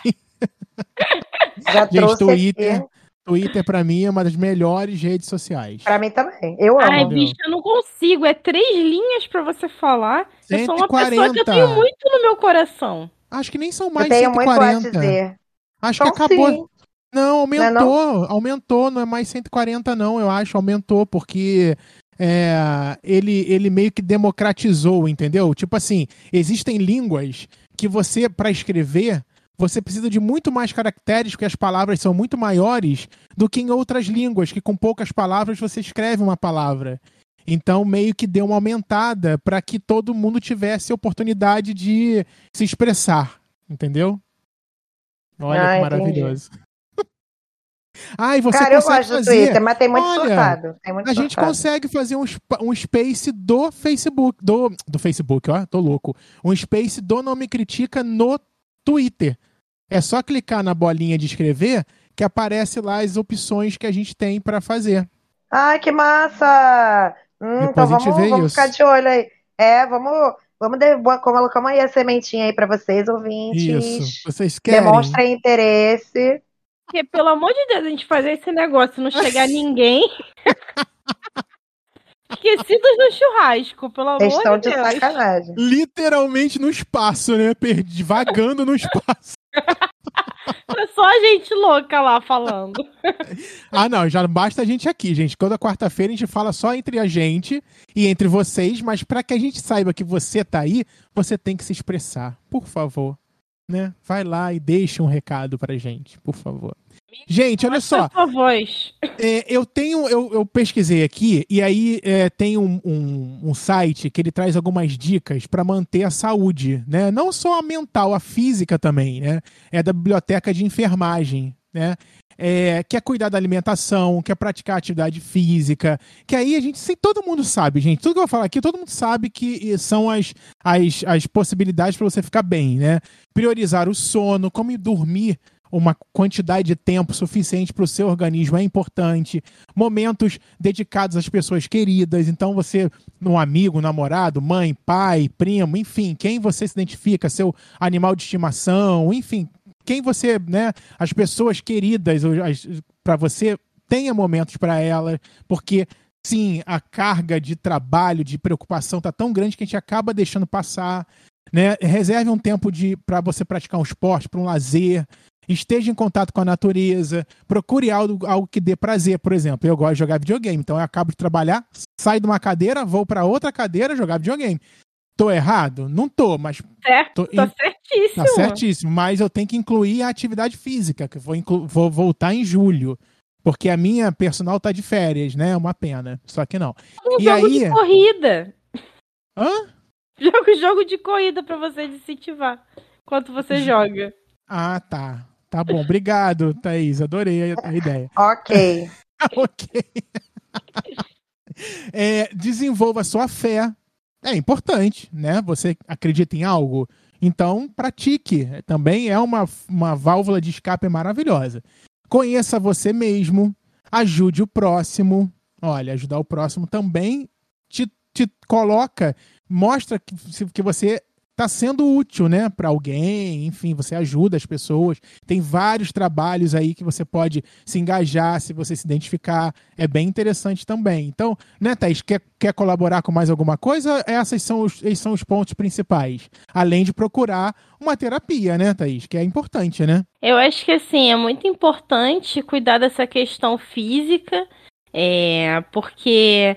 Já Gente, Twitter, Twitter pra mim é uma das melhores redes sociais. Pra mim também, eu amo. Ai, bicho, eu não consigo, é três linhas pra você falar. cento e quarenta Eu sou uma pessoa que eu tenho muito no meu coração. Acho que nem são mais cento e quarenta Dizer. Acho então, que acabou sim. Não, aumentou, não é não? aumentou, não é mais cento e quarenta não, eu acho, aumentou porque é, ele, ele meio que democratizou, entendeu? Tipo assim, existem línguas que você, pra escrever, você precisa de muito mais caracteres, porque as palavras são muito maiores do que em outras línguas, que com poucas palavras você escreve uma palavra. Então, meio que deu uma aumentada para que todo mundo tivesse oportunidade de se expressar, entendeu? Olha Ai, que maravilhoso. Ai, você Cara, eu gosto fazer... do Twitter, mas tem muito Olha, surtado. Tem muito a surtado. gente consegue fazer um, um space do Facebook, do, do Facebook, ó, tô louco. Um space do Não Me Critica no Twitter. É só clicar na bolinha de escrever que aparece lá as opções que a gente tem para fazer. Ai, que massa! Hum, então vamos, vamos ficar de olho aí. É, vamos, vamos de, colocamos aí a sementinha aí para vocês, ouvintes. Isso, vocês querem. Demonstrem interesse. Porque, pelo amor de Deus, a gente fazer esse negócio não chegar ninguém. Esquecidos no churrasco, pelo amor de Deus. Questão de sacanagem. Literalmente no espaço, né? Perdi, vagando no espaço. É só a gente louca lá falando. Ah, não, já basta a gente aqui, gente. Toda quarta-feira a gente fala só entre a gente e entre vocês, mas pra que a gente saiba que você tá aí, você tem que se expressar, por favor. Né? Vai lá e deixa um recado pra gente, por favor. Gente, olha só, é, eu tenho, eu, eu pesquisei aqui e aí é, tem um, um, um site que ele traz algumas dicas para manter a saúde, né? Não só a mental, a física também, né? É da Biblioteca de Enfermagem, né? é, quer cuidar da alimentação, quer praticar atividade física, que aí a gente, sim, todo mundo sabe, gente, tudo que eu vou falar aqui, todo mundo sabe que são as, as, as possibilidades para você ficar bem, né? Priorizar o sono, como dormir uma quantidade de tempo suficiente para o seu organismo é importante. Momentos dedicados às pessoas queridas. Então você, um amigo, namorado, mãe, pai, primo, enfim, quem você se identifica, seu animal de estimação, enfim, quem você, né, as pessoas queridas para você, tenha momentos para elas, porque sim, a carga de trabalho, de preocupação tá tão grande que a gente acaba deixando passar, né? Reserve um tempo de para você praticar um esporte, para um lazer. Esteja em contato com a natureza, procure algo, algo que dê prazer. Por exemplo, eu gosto de jogar videogame, então eu acabo de trabalhar, saio de uma cadeira, vou para outra cadeira jogar videogame. Tô errado? Não tô, mas... Certo, tô, tô in... certíssimo. Tá certíssimo, mas eu tenho que incluir a atividade física, que vou, inclu... vou voltar em julho, porque a minha personal tá de férias, né? É uma pena, só que não. Um e jogo aí... de corrida. Hã? Jogo, jogo de corrida para você incentivar enquanto você joga. Ah, tá. Tá bom, obrigado, Thaís, adorei a ideia. Ok. Ok. É, desenvolva sua fé, é importante, né? Você acredita em algo, então pratique, também é uma, uma válvula de escape maravilhosa. Conheça você mesmo, ajude o próximo, olha, ajudar o próximo também te, te coloca, mostra que, que você... tá sendo útil, né, para alguém, enfim, você ajuda as pessoas, tem vários trabalhos aí que você pode se engajar, se você se identificar, é bem interessante também. Então, né, Thaís, quer, quer colaborar com mais alguma coisa? Essas são os, esses são os pontos principais, além de procurar uma terapia, né, Thaís, que é importante, né? Eu acho que, assim, é muito importante cuidar dessa questão física, é, porque...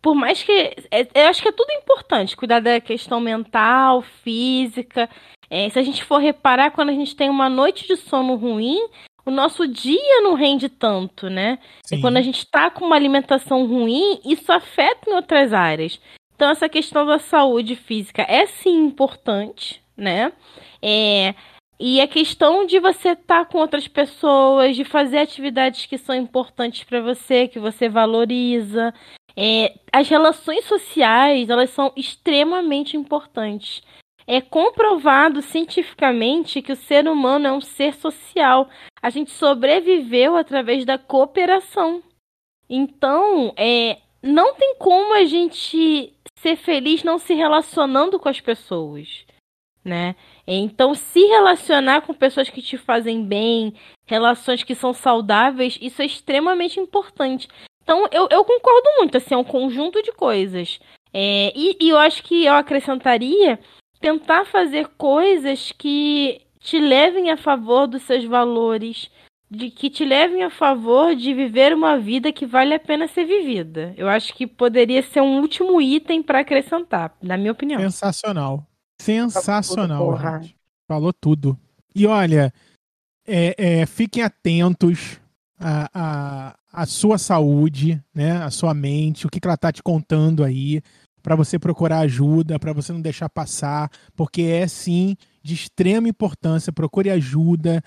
Por mais que... Eu acho que é tudo importante. Cuidar da questão mental, física. É, se a gente for reparar, quando a gente tem uma noite de sono ruim, o nosso dia não rende tanto, né? Sim. E quando a gente tá com uma alimentação ruim, isso afeta em outras áreas. Então, essa questão da saúde física é, sim, importante, né? É... E a questão de você estar com outras pessoas, de fazer atividades que são importantes para você, que você valoriza. É, as relações sociais, elas são extremamente importantes. É comprovado cientificamente que o ser humano é um ser social. A gente sobreviveu através da cooperação. Então, é, não tem como a gente ser feliz não se relacionando com as pessoas, né? Então, se relacionar com pessoas que te fazem bem, relações que são saudáveis, isso é extremamente importante. Então, eu, eu concordo muito, assim, é um conjunto de coisas. É, e, e eu acho que eu acrescentaria tentar fazer coisas que te levem a favor dos seus valores, de, que te levem a favor de viver uma vida que vale a pena ser vivida. Eu acho que poderia ser um último item para acrescentar, na minha opinião. Sensacional. Sensacional, gente. Falou tudo. E olha, é, é, fiquem atentos à, à, à sua saúde, né? À sua mente, o que, que ela está te contando aí, para você procurar ajuda, para você não deixar passar, porque é, sim, de extrema importância. Procure ajuda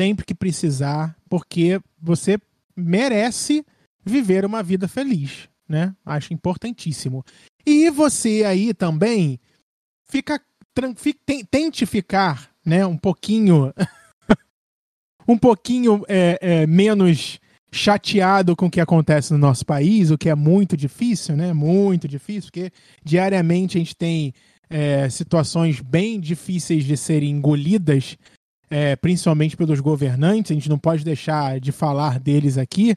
sempre que precisar, porque você merece viver uma vida feliz, né? Acho importantíssimo. E você aí também, fica tente ficar, né, um pouquinho um pouquinho é, é, menos chateado com o que acontece no nosso país, o que é muito difícil, né, muito difícil, porque diariamente a gente tem é, situações bem difíceis de serem engolidas, é, principalmente pelos governantes, a gente não pode deixar de falar deles aqui,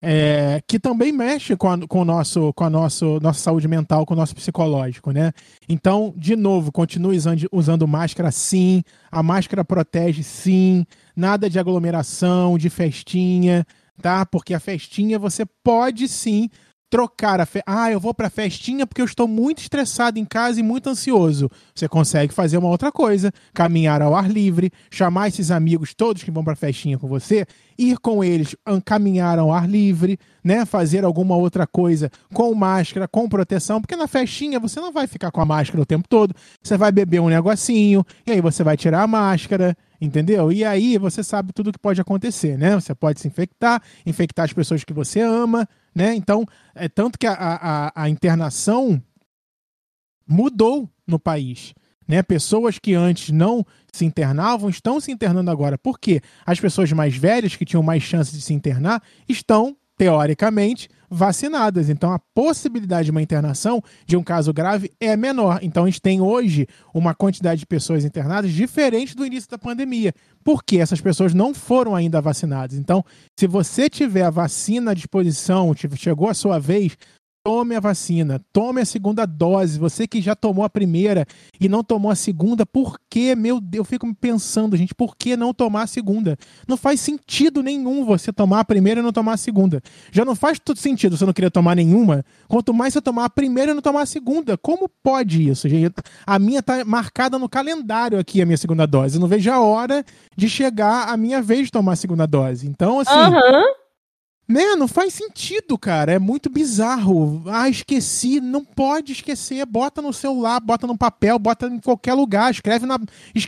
É, que também mexe com a, com o nosso, com a nosso, nossa saúde mental, com o nosso psicológico, né? Então, de novo, continue usando, usando máscara, sim. A máscara protege, sim. Nada de aglomeração, de festinha, tá? Porque a festinha você pode, sim, trocar a fe... Ah, eu vou pra festinha porque eu estou muito estressado em casa e muito ansioso. Você consegue fazer uma outra coisa, caminhar ao ar livre, chamar esses amigos todos que vão pra festinha com você, ir com eles, caminhar ao ar livre, né? Fazer alguma outra coisa com máscara, com proteção, porque na festinha você não vai ficar com a máscara o tempo todo, você vai beber um negocinho, e aí você vai tirar a máscara, Entendeu? E aí você sabe tudo o que pode acontecer, né? Você pode se infectar, infectar as pessoas que você ama, né? Então, é tanto que a, a, a internação mudou no país, né? Pessoas que antes não se internavam estão se internando agora. Por quê? As pessoas mais velhas, que tinham mais chance de se internar, estão, teoricamente, vacinadas. Então, a possibilidade de uma internação de um caso grave é menor. Então, a gente tem hoje uma quantidade de pessoas internadas diferente do início da pandemia, porque essas pessoas não foram ainda vacinadas. Então, se você tiver a vacina à disposição, chegou a sua vez, tome a vacina, tome a segunda dose. Você que já tomou a primeira e não tomou a segunda, por que, meu Deus, eu fico pensando, gente, por que não tomar a segunda? Não faz sentido nenhum você tomar a primeira e não tomar a segunda. Já não faz todo sentido você não querer tomar nenhuma, quanto mais você tomar a primeira e não tomar a segunda. Como pode isso, gente? A minha tá marcada no calendário aqui, a minha segunda dose. Eu não vejo a hora de chegar a minha vez de tomar a segunda dose. Então, assim... Uhum. Né? Não faz sentido, cara. É muito bizarro. Ah, esqueci. Não pode esquecer. Bota no celular, bota no papel, bota em qualquer lugar. Escreve na...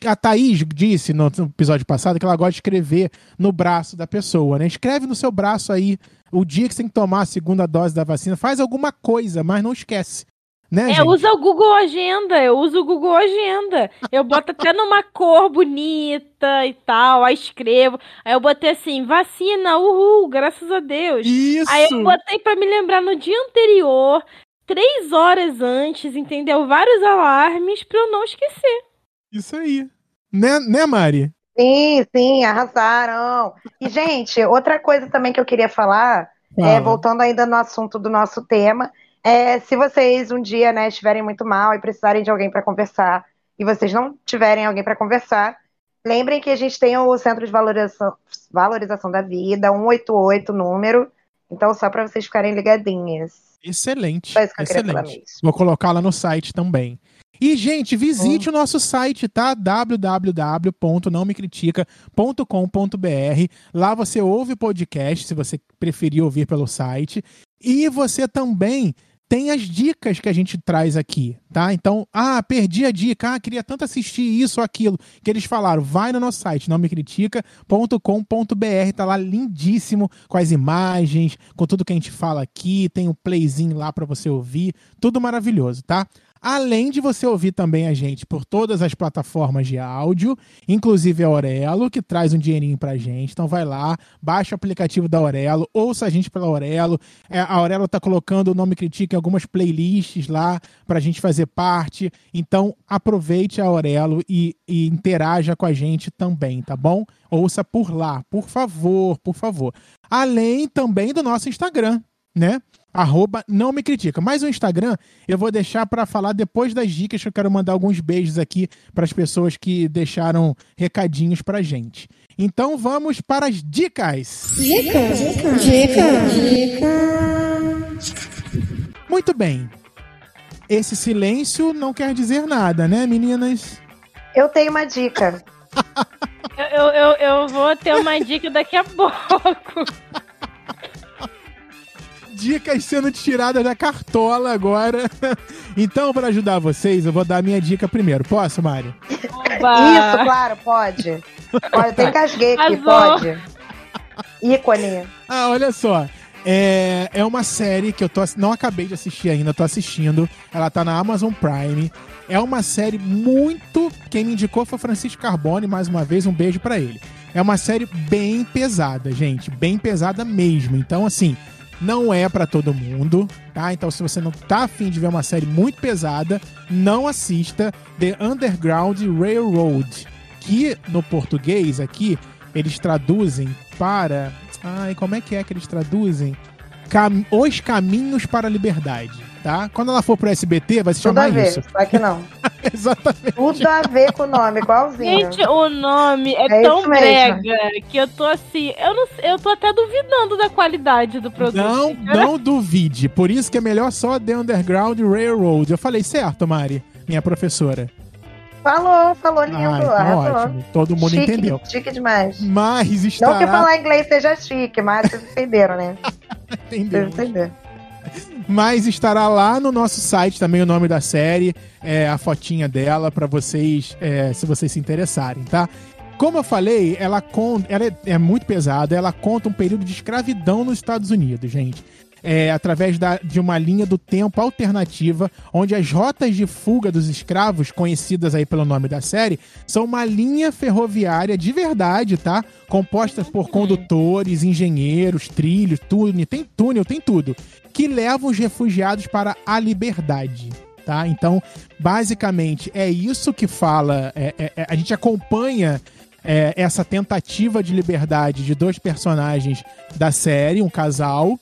A Thaís disse no episódio passado que ela gosta de escrever no braço da pessoa, né? Escreve no seu braço aí o dia que você tem que tomar a segunda dose da vacina. Faz alguma coisa, mas não esquece. Né, é, usa o Google Agenda, eu uso o Google Agenda, eu boto até numa cor bonita e tal, aí escrevo, aí eu botei assim, vacina, uhul, graças a Deus. Isso. Aí eu botei pra me lembrar no dia anterior, três horas antes, entendeu? Vários alarmes pra eu não esquecer. Isso aí, né, né, Mari? Sim, sim, arrasaram. E, gente, outra coisa também que eu queria falar, ah. é, voltando ainda no assunto do nosso tema, É, se vocês um dia, né, estiverem muito mal e precisarem de alguém para conversar e vocês não tiverem alguém para conversar, lembrem que a gente tem o Centro de Valorização, Valorização da Vida, um oito oito número, então só para vocês ficarem ligadinhas. Excelente, excelente. Vou colocar lá no site também. E, gente, visite hum. o nosso site, tá? w w w ponto não me critica ponto com ponto b r. Lá você ouve o podcast, se você preferir ouvir pelo site. E você também tem as dicas que a gente traz aqui, tá? Então, ah, perdi a dica, ah, queria tanto assistir isso ou aquilo, que eles falaram, vai no nosso site, não me critica ponto com ponto b r, tá lá lindíssimo, com as imagens, com tudo que a gente fala aqui, tem o um playzinho lá pra você ouvir, tudo maravilhoso, tá? Além de você ouvir também a gente por todas as plataformas de áudio, inclusive a Orelo, que traz um dinheirinho pra gente. Então vai lá, baixa o aplicativo da Orelo, ouça a gente pela Orelo. É, a Orelo tá colocando o Não Me Critica em algumas playlists lá pra gente fazer parte. Então aproveite a Orelo e, e interaja com a gente também, tá bom? Ouça por lá, por favor, por favor. Além também do nosso Instagram, né? Arroba Não Me Critica. Mas o Instagram eu vou deixar para falar depois das dicas, que eu quero mandar alguns beijos aqui para as pessoas que deixaram recadinhos pra gente. Então vamos para as dicas. Dica, dica, dica, dica. Muito bem. Esse silêncio não quer dizer nada, né, meninas? Eu tenho uma dica. eu, eu, eu vou ter uma dica daqui a pouco. Dicas sendo tiradas da cartola agora. Então, para ajudar vocês, eu vou dar a minha dica primeiro. Posso, Mário? Isso, claro, pode. Eu até casguei aqui, pode. Ícone. Ah, olha só. É, é uma série que eu tô, não acabei de assistir ainda, tô assistindo. Ela tá na Amazon Prime. É uma série muito... Quem me indicou foi o Francisco Carboni, mais uma vez, um beijo pra ele. É uma série bem pesada, gente. Bem pesada mesmo. Então, assim... Não é pra todo mundo, tá? Então, se você não tá afim de ver uma série muito pesada, não assista The Underground Railroad, que no português aqui, eles traduzem para... Ai, como é que é que eles traduzem? Cam... Os Caminhos para a Liberdade, tá? Quando ela for pro S B T, vai se chamar tudo a ver, isso. Só que não. Exatamente. Tudo a ver com o nome, igualzinho. Gente, o nome é, é tão brega que eu tô assim, eu, não, eu tô até duvidando da qualidade do produto. Não, não duvide. Por isso que é melhor só The Underground Railroad. Eu falei certo, Mari, minha professora. Falou, falou lindo. Ah, então arrasou. Ótimo. Todo mundo chique, entendeu. Chique demais. Mas estará... Não que falar inglês seja chique, mas vocês entenderam, né? Entendeu. Vocês entenderam. Mas estará lá no nosso site também o nome da série, é, a fotinha dela, pra vocês, é, se vocês se interessarem, tá? Como eu falei, ela, con... ela é, é muito pesada, ela conta um período de escravidão nos Estados Unidos, gente. É, através da, de uma linha do tempo alternativa, onde as rotas de fuga dos escravos, conhecidas aí pelo nome da série, são uma linha ferroviária de verdade, tá? Composta por condutores, engenheiros, trilhos, túnel, tem túnel, tem tudo, que levam os refugiados para a liberdade, tá? Então, basicamente, é isso que fala, é, é, a gente acompanha é, essa tentativa de liberdade de dois personagens da série, um casal.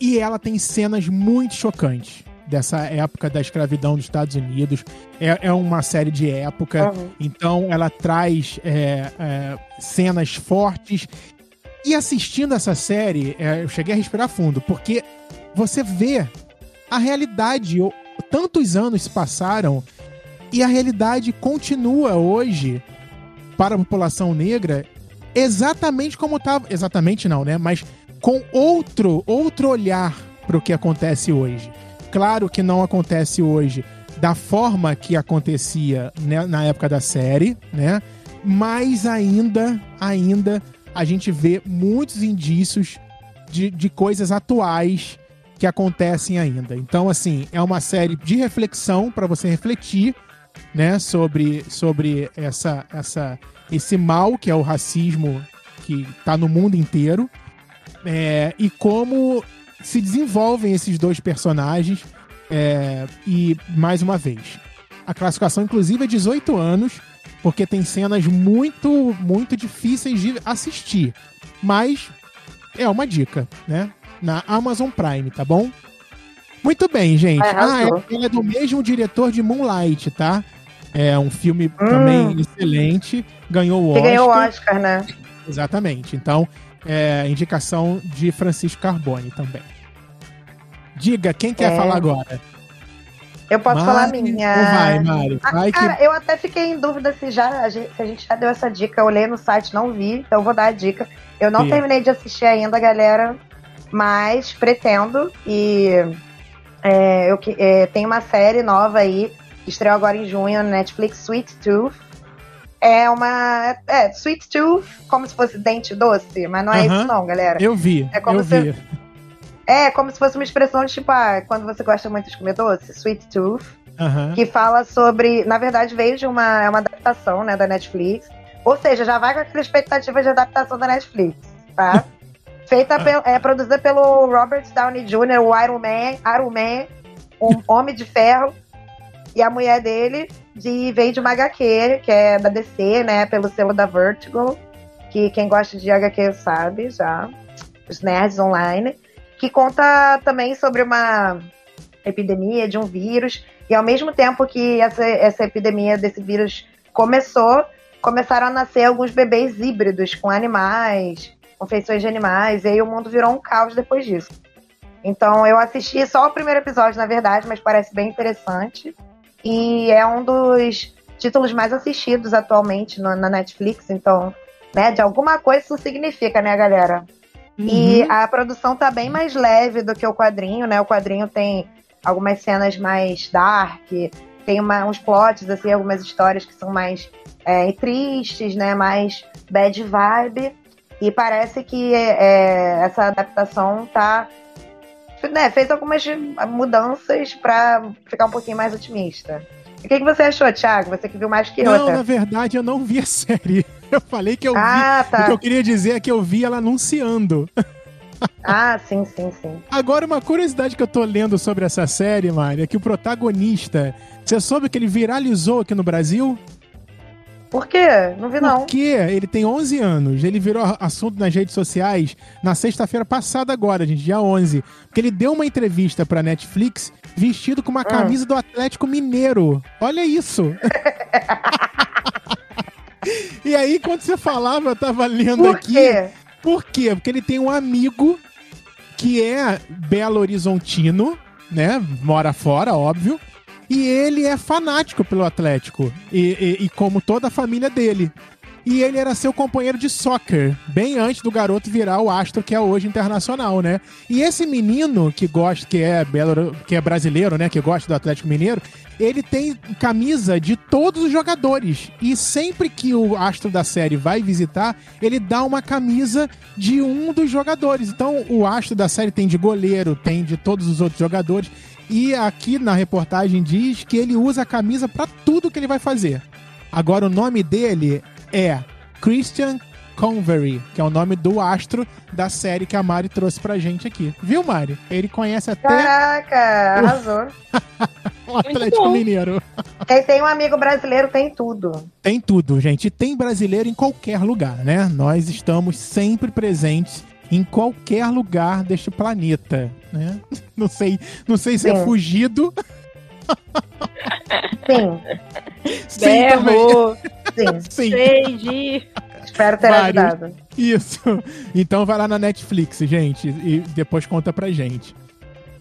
E ela tem cenas muito chocantes dessa época da escravidão dos Estados Unidos. É, é uma série de época, uhum. Então ela traz é, é, cenas fortes. E assistindo essa série, é, eu cheguei a respirar fundo, porque você vê a realidade. Tantos anos se passaram e a realidade continua hoje para a população negra exatamente como estava. Exatamente não, né? Mas com outro, outro olhar para o que acontece hoje. Claro que não acontece hoje da forma que acontecia, né, na época da série, né? Mas ainda, ainda a gente vê muitos indícios de, de coisas atuais que acontecem ainda. Então, assim, é uma série de reflexão para você refletir, né, sobre, sobre essa, essa, esse mal que é o racismo que está no mundo inteiro. É, e como se desenvolvem esses dois personagens. É, e, mais uma vez, a classificação, inclusive, é dezoito anos, porque tem cenas muito, muito difíceis de assistir. Mas é uma dica, né? Na Amazon Prime, tá bom? Muito bem, gente. Ah, ela é do mesmo diretor de Moonlight, tá? É um filme hum. também excelente. Ganhou o Oscar. Ganhou o Oscar, né? Exatamente. Então... É, indicação de Francisco Carboni também. Diga, quem quer é. falar agora? Eu posso Mari, falar a minha. Vai, Mari, vai ah, que... Cara, eu até fiquei em dúvida se, já, se a gente já deu essa dica. Eu olhei no site, não vi, então eu vou dar a dica. Eu não Sim. terminei de assistir ainda, galera, mas pretendo. E é, eu, é, tem uma série nova aí, que estreou agora em junho na Netflix, Sweet Tooth. É uma... É, Sweet Tooth, como se fosse dente doce, mas não é uhum. isso não, galera. Eu vi, é como eu se, vi. É, como se fosse uma expressão de tipo, ah, quando você gosta muito de comer doce, Sweet Tooth, uhum. que fala sobre... Na verdade, veio de uma, é uma adaptação, né, da Netflix. Ou seja, já vai com aquela expectativa de adaptação da Netflix, tá? Feita, pel, é produzida pelo Robert Downey Júnior, o Iron Man, Iron Man, um homem de ferro, e a mulher dele... De, veio de uma agá quê, que é da dê cê, né, pelo selo da Vertigo, que quem gosta de agá quê sabe já, os nerds online, que conta também sobre uma epidemia de um vírus, e ao mesmo tempo que essa, essa epidemia desse vírus começou, começaram a nascer alguns bebês híbridos com animais, com feições de animais, e aí o mundo virou um caos depois disso. Então eu assisti só o primeiro episódio, na verdade, mas parece bem interessante. E é um dos títulos mais assistidos atualmente no, na Netflix, então, né, de alguma coisa isso significa, né, galera? Uhum. E a produção tá bem mais leve do que o quadrinho, né? O quadrinho tem algumas cenas mais dark, tem uma, uns plots, assim, algumas histórias que são mais é, tristes, né, mais bad vibe. E parece que é, essa adaptação tá... Né, fez algumas mudanças pra ficar um pouquinho mais otimista. O que, que você achou, Thiago? Você que viu mais que outra? Não, na verdade, eu não vi a série. Eu falei que eu ah, vi. Tá. O que eu queria dizer é que eu vi ela anunciando. Ah, sim, sim, sim. Agora, uma curiosidade que eu tô lendo sobre essa série, Mari, é que o protagonista... Você soube que ele viralizou aqui no Brasil? Por quê? Não vi, não. Porque ele tem onze anos. Ele virou assunto nas redes sociais na sexta-feira passada agora, gente, dia onze. Porque ele deu uma entrevista pra Netflix vestido com uma camisa hum. do Atlético Mineiro. Olha isso! E aí, quando você falava, eu tava lendo Por aqui... Por quê? Por quê? Porque ele tem um amigo que é belo-horizontino, né? Mora fora, óbvio. E ele é fanático pelo Atlético. E, e, e como toda a família dele. E ele era seu companheiro de soccer, bem antes do garoto virar o astro que é hoje internacional, né? E esse menino que gosta, que é, belo, que é brasileiro, né? Que gosta do Atlético Mineiro, ele tem camisa de todos os jogadores. E sempre que o astro da série vai visitar, ele dá uma camisa de um dos jogadores. Então o astro da série tem de goleiro, tem de todos os outros jogadores. E aqui na reportagem diz que ele usa a camisa pra tudo que ele vai fazer. Agora o nome dele é Christian Convery, que é o nome do astro da série que a Mari trouxe pra gente aqui. Viu, Mari? Ele conhece até... Caraca, o... arrasou. O Atlético Mineiro. Quem tem um amigo brasileiro tem tudo. Tem tudo, gente. Tem brasileiro em qualquer lugar, né? Nós estamos sempre presentes em qualquer lugar deste planeta, né? Não sei, não sei se Sim. é fugido. Sim. Sim, errou. Sim. Sim. Entendi. Espero ter Vários. ajudado. Isso. Então vai lá na Netflix, gente, e depois conta pra gente.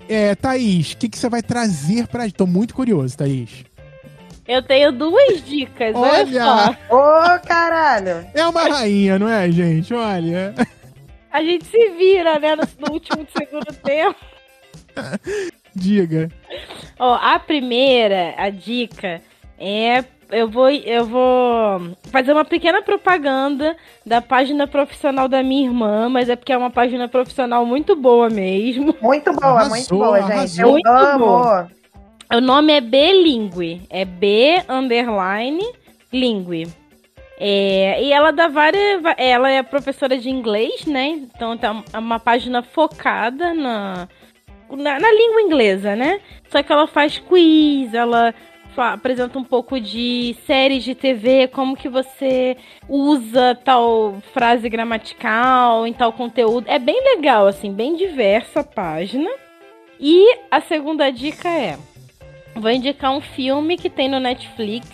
É, Thaís, o que, que você vai trazer pra gente? Tô muito curioso, Thaís. Eu tenho duas dicas, olha só. Ô, caralho. É uma rainha, não é, gente? Olha... A gente se vira, né, no, no último do segundo tempo. Diga. Ó, a primeira, a dica, é... Eu vou, eu vou fazer uma pequena propaganda da página profissional da minha irmã, mas é porque é uma página profissional muito boa mesmo. Muito boa, arrasou, muito boa, gente. Arrasou. Eu muito amo. Boa. O nome é B-Lingue. É B, underline, Lingue. É, e ela dá várias. Ela é professora de inglês, né? Então tá uma página focada na, na, na língua inglesa, né? Só que ela faz quiz, ela apresenta um pouco de séries de T V, como que você usa tal frase gramatical em tal conteúdo. É bem legal, assim, bem diversa a página. E a segunda dica é... Vou indicar um filme que tem no Netflix,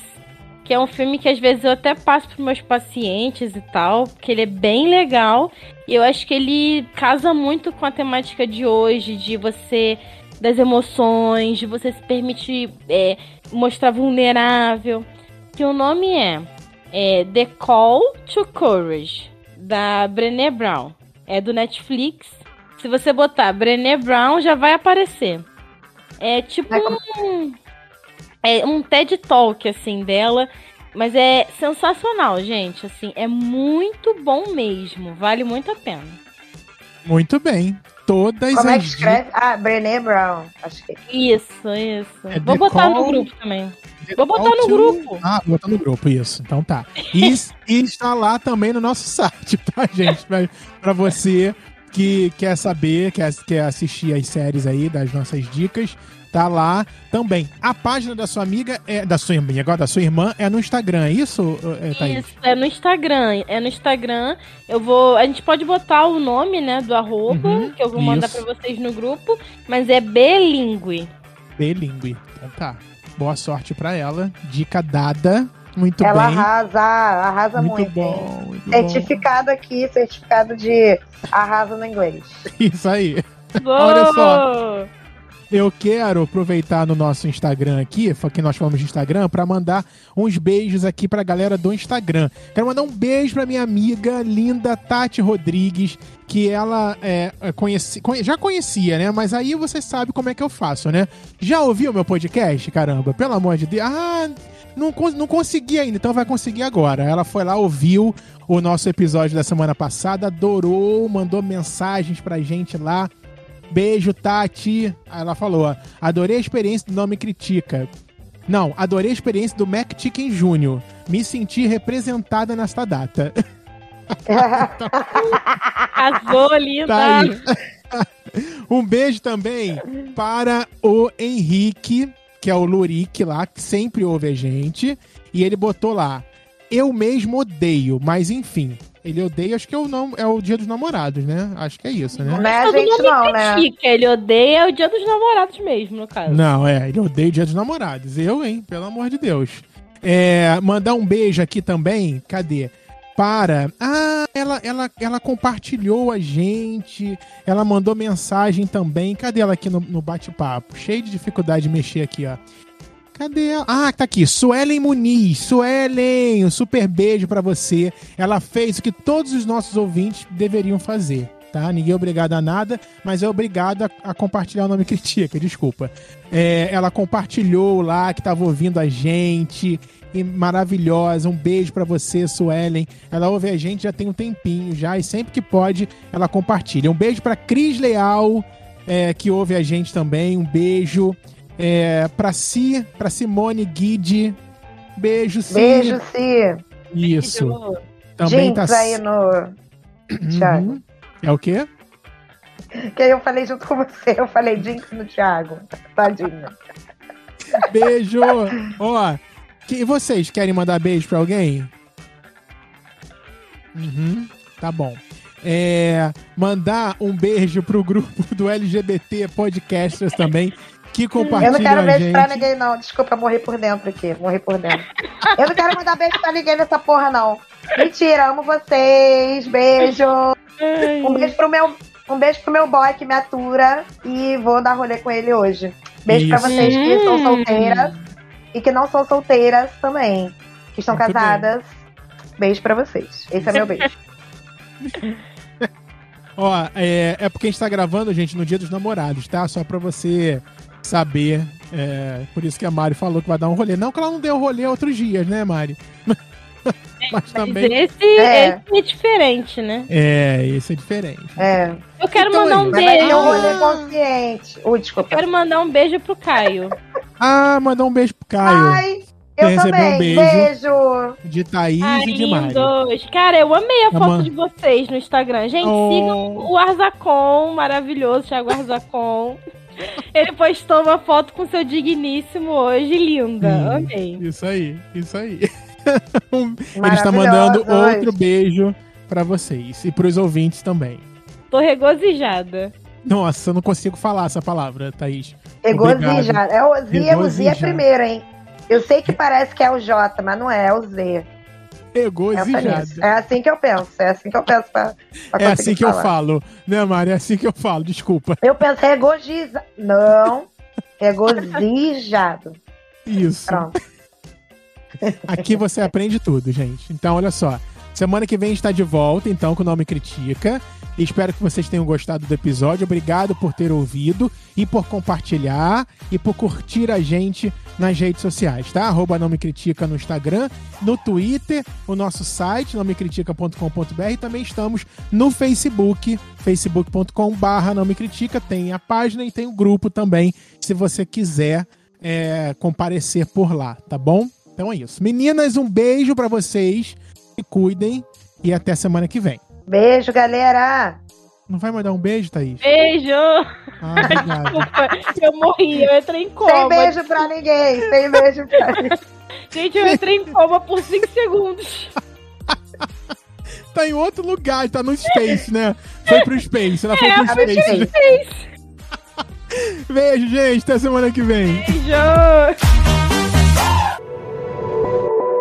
que é um filme que às vezes eu até passo para meus pacientes e tal, porque ele é bem legal. E eu acho que ele casa muito com a temática de hoje, de você... das emoções, de você se permitir é, mostrar vulnerável. Que o nome é, é The Call to Courage, da Brené Brown. É do Netflix. Se você botar Brené Brown, já vai aparecer. É tipo um, é um TED Talk, assim, dela. Mas é sensacional, gente. Assim, é muito bom mesmo. Vale muito a pena. Muito bem. Todas Como é que escreve? Ah, Brené Brown. Acho que... Isso, isso. É Vou botar call... no grupo também. The Vou botar no to... grupo. Ah, vou botar no grupo, isso. Então tá. E, e está lá também no nosso site, tá, gente? Pra, pra você que quer saber, quer, quer assistir as séries aí das nossas dicas, tá lá também. A página da sua amiga, é da sua irmã, agora da sua irmã, é no Instagram, é isso, Thaís? Isso, é no Instagram. É no Instagram. Eu vou... A gente pode botar o nome, né, do arroba, uhum, que eu vou mandar isso pra vocês no grupo, mas é B-Lingue. B-Lingue. Então tá. Boa sorte pra ela. Dica dada. Muito ela bem. Ela arrasa, arrasa muito. Muito bom, muito certificado bom. Aqui, certificado de arrasa no inglês. Isso aí. Boa. Olha só. Eu quero aproveitar no nosso Instagram aqui, que nós falamos de Instagram, para mandar uns beijos aqui pra galera do Instagram. Quero mandar um beijo pra minha amiga linda Tati Rodrigues, que ela é, conheci, conhe, já conhecia, né? Mas aí você sabe como é que eu faço, né? Já ouviu meu podcast? Caramba, pelo amor de Deus. Ah, não, não consegui ainda, então vai conseguir agora. Ela foi lá, ouviu o nosso episódio da semana passada, adorou, mandou mensagens pra gente lá. Beijo, Tati. Ela falou, adorei a experiência do Não Me Critica. Não, adorei a experiência do Mac Chicken Júnior. Me senti representada nesta data. Casou, linda. Tá um beijo também para o Henrique, que é o Lurique lá, que sempre ouve a gente. E ele botou lá, eu mesmo odeio, mas enfim... Ele odeia, acho que é o, não, é o dia dos namorados, né? Acho que é isso, né? Não é a gente não, né? Ele odeia o dia dos namorados mesmo, no caso. Não, é, ele odeia o dia dos namorados. Eu, hein? Pelo amor de Deus. É, mandar um beijo aqui também, cadê? Para... Ah, ela, ela, ela compartilhou a gente, ela mandou mensagem também. Cadê ela aqui no, no bate-papo? Cheio de dificuldade de mexer aqui, ó. Cadê ela? Ah, tá aqui. Suelen Muniz. Suelen, um super beijo pra você. Ela fez o que todos os nossos ouvintes deveriam fazer, tá? Ninguém é obrigado a nada, mas é obrigado a, a compartilhar o Não Me Critica, desculpa. É, ela compartilhou lá que tava ouvindo a gente. E maravilhosa, um beijo pra você, Suelen. Ela ouve a gente já tem um tempinho já, e sempre que pode ela compartilha. Um beijo pra Cris Leal, é, que ouve a gente também. Um beijo é, pra Si, pra Simone Guide. Beijo, Si. Beijo, Si. Isso. Beijo. Também gente, tá aí no Thiago. Uhum. É o quê? Que eu falei junto com você, eu falei Jinx no Thiago. Tadinho. Beijo. Ó. E vocês querem mandar beijo pra alguém? Uhum, tá bom. É, mandar um beijo pro grupo do L G B T Podcasters também, que compartilha. Eu não quero beijo gente. pra ninguém, não. Desculpa, morri por dentro aqui. Morri por dentro. Eu não quero mandar beijo pra ninguém nessa porra, não. Mentira, amo vocês. Beijo. Um beijo pro meu, um beijo pro meu boy que me atura e vou dar rolê com ele hoje. Beijo Isso. pra vocês que são solteiras. E que não são solteiras também. Que estão Muito casadas. Bem. Beijo pra vocês. Esse é meu beijo. Ó, é, é porque a gente tá gravando, gente, no Dia dos Namorados, tá? Só pra você saber. É, por isso que a Mari falou que vai dar um rolê. Não que ela não deu rolê outros dias, né, Mari? Mas também... Mas esse é. esse é diferente, né? É, esse é diferente. É. Eu quero então, mandar um beijo. Mas vai ter um rolê consciente. Ui, desculpa. Eu quero mandar um beijo pro Caio. Ah, mandar um beijo pro Caio. Ai, eu Você também. Um beijo, beijo. De Thaís Ai, e de Mari. Cara, eu amei a eu foto man... de vocês no Instagram. Gente, oh. sigam o Arzacon, maravilhoso, Thiago Arzacon. Ele postou uma foto com seu digníssimo hoje, linda. Hum, amei. Isso aí, isso aí. Ele está mandando outro beijo pra vocês e pros ouvintes também. Tô regozijada. Nossa, eu não consigo falar essa palavra, Thaís. Regozijada. É o Z, é o Z é primeiro, hein? Eu sei que parece que é o J, mas não é, é o Z. Regozijada. É assim que eu penso, é assim que eu penso pra, pra É assim que falar. eu falo, né, Mari? É assim que eu falo, desculpa. Eu penso regozijada. Não, regozijado. Isso. Pronto. Aqui você aprende tudo, gente. Então, olha só. Semana que vem a gente tá de volta, então, com o Não Me Critica. Espero que vocês tenham gostado do episódio. Obrigado por ter ouvido e por compartilhar e por curtir a gente nas redes sociais, tá? Arroba Não Me Critica no Instagram, no Twitter, o nosso site, não me critica ponto com ponto b r, e também estamos no Facebook, facebook ponto com barra Não Me Critica. Tem a página e tem o grupo também, se você quiser é, comparecer por lá, tá bom? Então é isso. Meninas, um beijo pra vocês. Se cuidem e até semana que vem. Beijo, galera! Não vai mandar um beijo, Thaís? Beijo! Ah, desculpa, eu morri, eu entrei em coma. Sem beijo pra ninguém, sem beijo pra ninguém. Gente, eu entrei em coma por cinco segundos. Tá em outro lugar, tá no Space, né? Foi pro Space, ela foi é, pro Space. Né? Space. Beijo, gente, até semana que vem. Beijo!